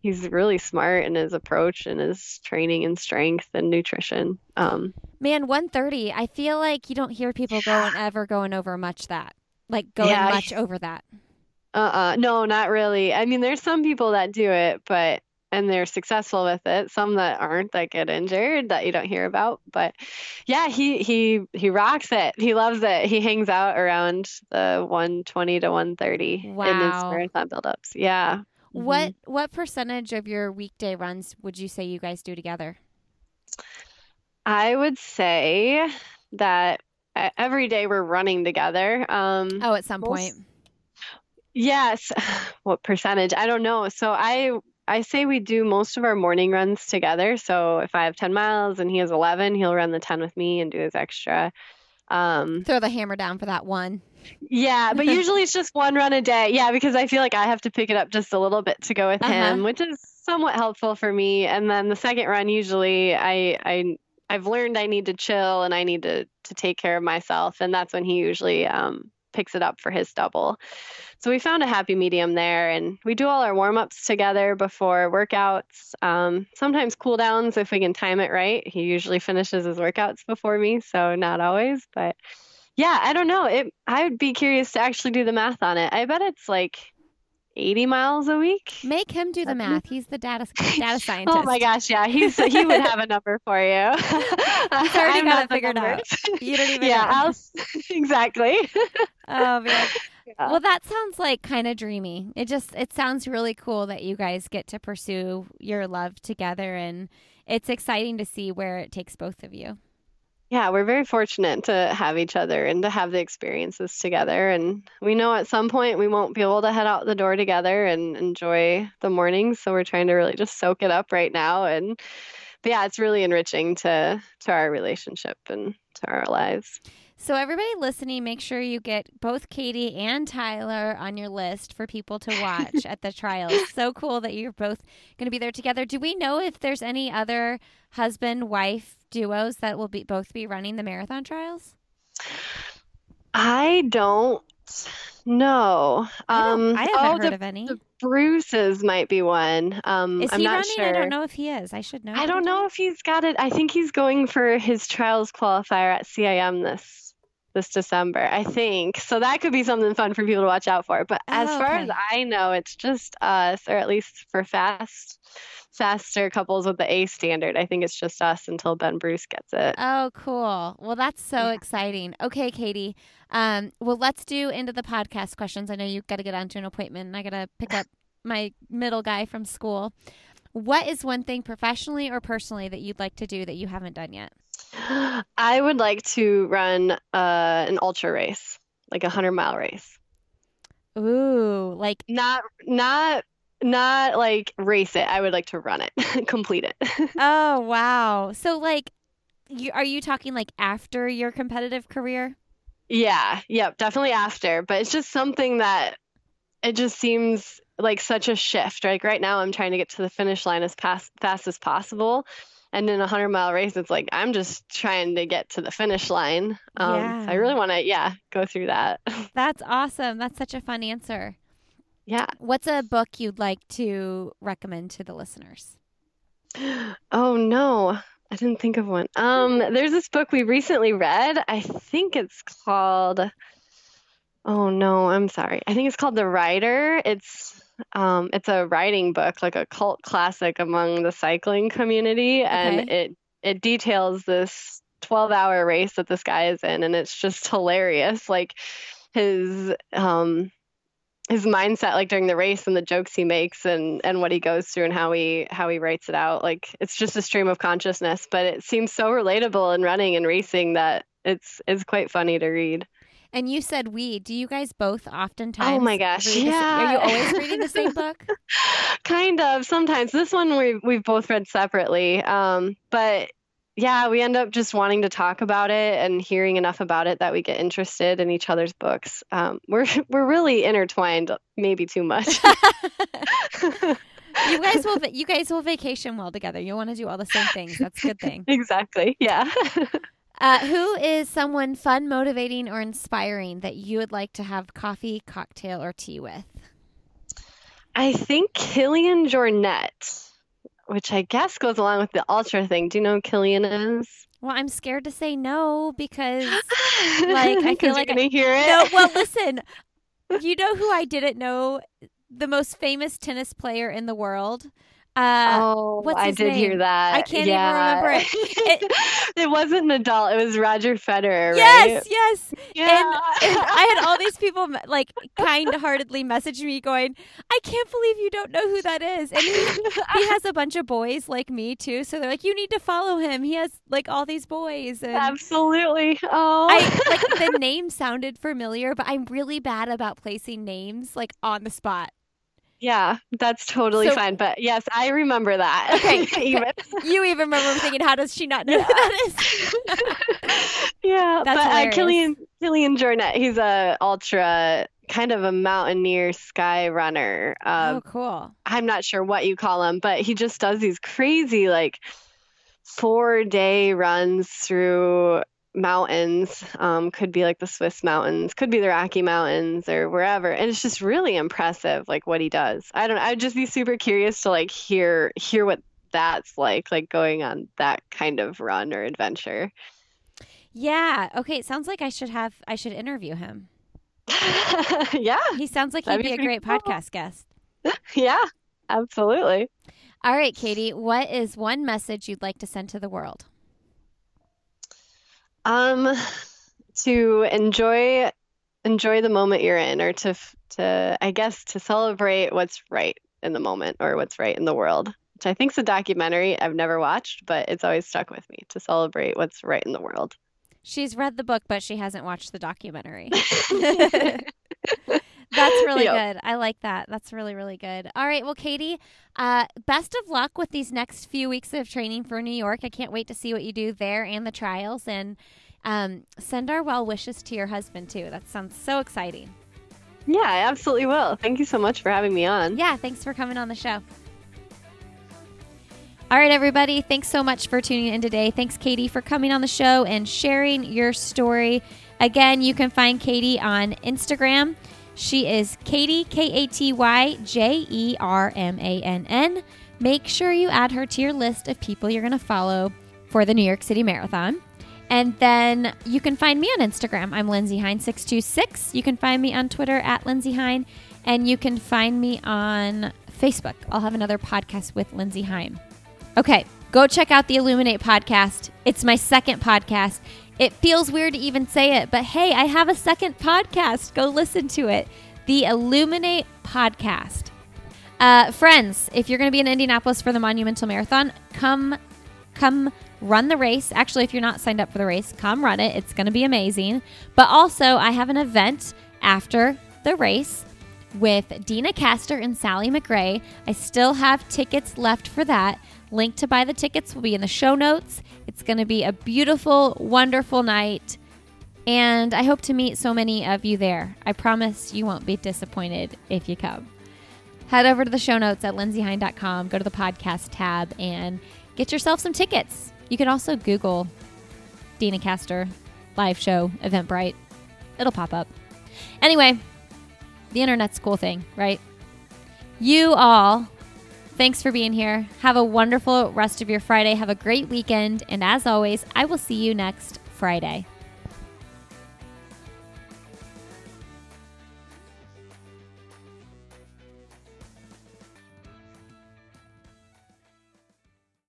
he's really smart in his approach and his training and strength and nutrition. Um, Man, one thirty. I feel like you don't hear people yeah. going ever going over much that like going yeah, much I, over that. Uh-uh. No, not really. I mean, there's some people that do it, but, and they're successful with it. Some that aren't, that get injured, that you don't hear about, but yeah, he, he, he rocks it. He loves it. He hangs out around the one twenty to one thirty wow. in his marathon buildups. Yeah. What, mm-hmm. what percentage of your weekday runs would you say you guys do together? I would say that every day we're running together. Um, oh, at some we'll point. S- Yes. What percentage? I don't know. So I, I say we do most of our morning runs together. So if I have ten miles and he has eleven, he'll run the ten with me and do his extra. Um, Throw the hammer down for that one. Yeah. But usually it's just one run a day. Yeah. Because I feel like I have to pick it up just a little bit to go with uh-huh. him, which is somewhat helpful for me. And then the second run, usually I, I, I've learned I need to chill and I need to, to take care of myself. And that's when he usually, um, picks it up for his double. So we found a happy medium there, and we do all our warm-ups together before workouts, um, sometimes cool downs if we can time it right. He usually finishes his workouts before me, so not always, but yeah, I don't know. It, I would be curious to actually do the math on it. I bet it's like eighty miles a week. Make him do the math. He's the data data scientist. Oh my gosh, yeah. He's he would have a number for you. He's already got it figured out. You don't even yeah, know. I'll, exactly. Oh man. Yeah. Well, that sounds like kind of dreamy. It just it sounds really cool that you guys get to pursue your love together, and it's exciting to see where it takes both of you. Yeah, we're very fortunate to have each other and to have the experiences together. And we know at some point we won't be able to head out the door together and enjoy the mornings. So we're trying to really just soak it up right now. And but yeah, it's really enriching to, to our relationship and to our lives. So everybody listening, make sure you get both Katie and Tyler on your list for people to watch at the trials. So cool that you're both going to be there together. Do we know if there's any other husband-wife duos that will be both be running the marathon trials? I don't know. I, don't, um, I haven't oh, heard the, of any. The Bruce's might be one. Um, is I'm he not running? Sure. I don't know if he is. I should know. I don't know time. If he's got it. I think he's going for his trials qualifier at C I M this. this December, I think. So that could be something fun for people to watch out for. But oh, as far okay. as I know, it's just us, or at least for fast, faster couples with the A standard. I think it's just us until Ben Bruce gets it. Oh, cool. Well, that's so yeah. exciting. Okay, Katie. Um, well, let's do into the podcast questions. I know you've got to get onto an appointment and I got to pick up my middle guy from school. What is one thing professionally or personally that you'd like to do that you haven't done yet? I would like to run uh, an ultra race, like a hundred mile race. Ooh, like not, not, not like race it. I would like to run it, complete it. Oh, wow. So like, you, are you talking like after your competitive career? Yeah. Yep. Yeah, definitely after, but it's just something that it just seems like such a shift. Like right now I'm trying to get to the finish line as fast, fast as possible. And in a hundred mile race, it's like, I'm just trying to get to the finish line. Um, yeah. so I really want to, yeah, go through that. That's awesome. That's such a fun answer. Yeah. What's a book you'd like to recommend to the listeners? Oh no, I didn't think of one. Um, there's this book we recently read. I think it's called, oh no, I'm sorry. I think it's called The Rider. It's, Um, it's a writing book, like a cult classic among the cycling community. Okay. And it, it details this twelve hour race that this guy is in. And it's just hilarious. Like his, um, his mindset, like during the race and the jokes he makes and, and what he goes through and how he, how he writes it out. Like it's just a stream of consciousness, but it seems so relatable in running and racing that it's, it's quite funny to read. And you said we. Do you guys both oftentimes? Oh my gosh! Read yeah. The, are you always reading the same book? Kind of. Sometimes this one we we've both read separately, um, but yeah, we end up just wanting to talk about it and hearing enough about it that we get interested in each other's books. Um, we're we're really intertwined, maybe too much. You guys will you guys will vacation well together. You want to do all the same things. That's a good thing. Exactly. Yeah. Uh, who is someone fun, motivating, or inspiring that you would like to have coffee, cocktail, or tea with? I think Kilian Jornet, which I guess goes along with the ultra thing. Do you know who Kilian is? Well, I'm scared to say no because, like, I feel like you're gonna hear it. No, well, listen. You know who I didn't know? The most famous tennis player in the world. Uh, oh, what's his I did name? hear that. I can't yeah. even remember it. It, it wasn't Nadal. It was Roger Federer, yes, right? Yes, yeah. And, and I had all these people, like, kind-heartedly message me going, I can't believe you don't know who that is. And he, he has a bunch of boys like me, too. So they're like, you need to follow him. He has, like, all these boys. And absolutely. Oh. I, like, the name sounded familiar, but I'm really bad about placing names, like, on the spot. Yeah, that's totally so, fine. But yes, I remember that. Okay. even. You even remember thinking, how does she not know yeah. who that is? Yeah. That's but uh, Kilian, Kilian Jornet, he's a ultra kind of a mountaineer sky runner. Um, oh, cool. I'm not sure what you call him, but he just does these crazy like four day runs through mountains, um, could be like the Swiss mountains, could be the Rocky Mountains or wherever. And it's just really impressive, like what he does. I don't know. I'd just be super curious to like hear, hear what that's like, like going on that kind of run or adventure. Yeah. Okay. It sounds like I should have, I should interview him. Yeah. He sounds like he'd be, be a great cool. podcast guest. Yeah, absolutely. All right, Katie, what is one message you'd like to send to the world? Um, to enjoy, enjoy the moment you're in, or to, to, I guess, to celebrate what's right in the moment or what's right in the world, which I think is a documentary I've never watched, but it's always stuck with me, to celebrate what's right in the world. She's read the book, but she hasn't watched the documentary. That's really yep. good. I like that. That's really, really good. All right. Well, Katie, uh, best of luck with these next few weeks of training for New York. I can't wait to see what you do there and the trials. And um, send our well wishes to your husband, too. That sounds so exciting. Yeah, I absolutely will. Thank you so much for having me on. Yeah, thanks for coming on the show. All right, everybody. Thanks so much for tuning in today. Thanks, Katie, for coming on the show and sharing your story. Again, you can find Katie on Instagram. She is Katie, K A T Y J E R M A N N. Make sure you add her to your list of people you're going to follow for the New York City Marathon. And then you can find me on Instagram. I'm Lindsay Hine six two six. You can find me on Twitter at Lindsay Hine. And you can find me on Facebook. I'll have another podcast with Lindsay Hine. Okay, go check out the Illuminate podcast. It's my second podcast. It feels weird to even say it, but hey, I have a second podcast. Go listen to it. The Illuminate Podcast. Uh, friends, if you're going to be in Indianapolis for the Monumental Marathon, come come run the race. Actually, if you're not signed up for the race, come run it. It's going to be amazing. But also, I have an event after the race with Dina Castor and Sally McRae. I still have tickets left for that. Link to buy the tickets will be in the show notes. It's going to be a beautiful, wonderful night. And I hope to meet so many of you there. I promise you won't be disappointed if you come. Head over to the show notes at lindsey hine dot com, go to the podcast tab, and get yourself some tickets. You can also Google Dina Castor live show Eventbrite. It'll pop up. Anyway, the internet's a cool thing, right? You all, thanks for being here. Have a wonderful rest of your Friday. Have a great weekend. And as always, I will see you next Friday.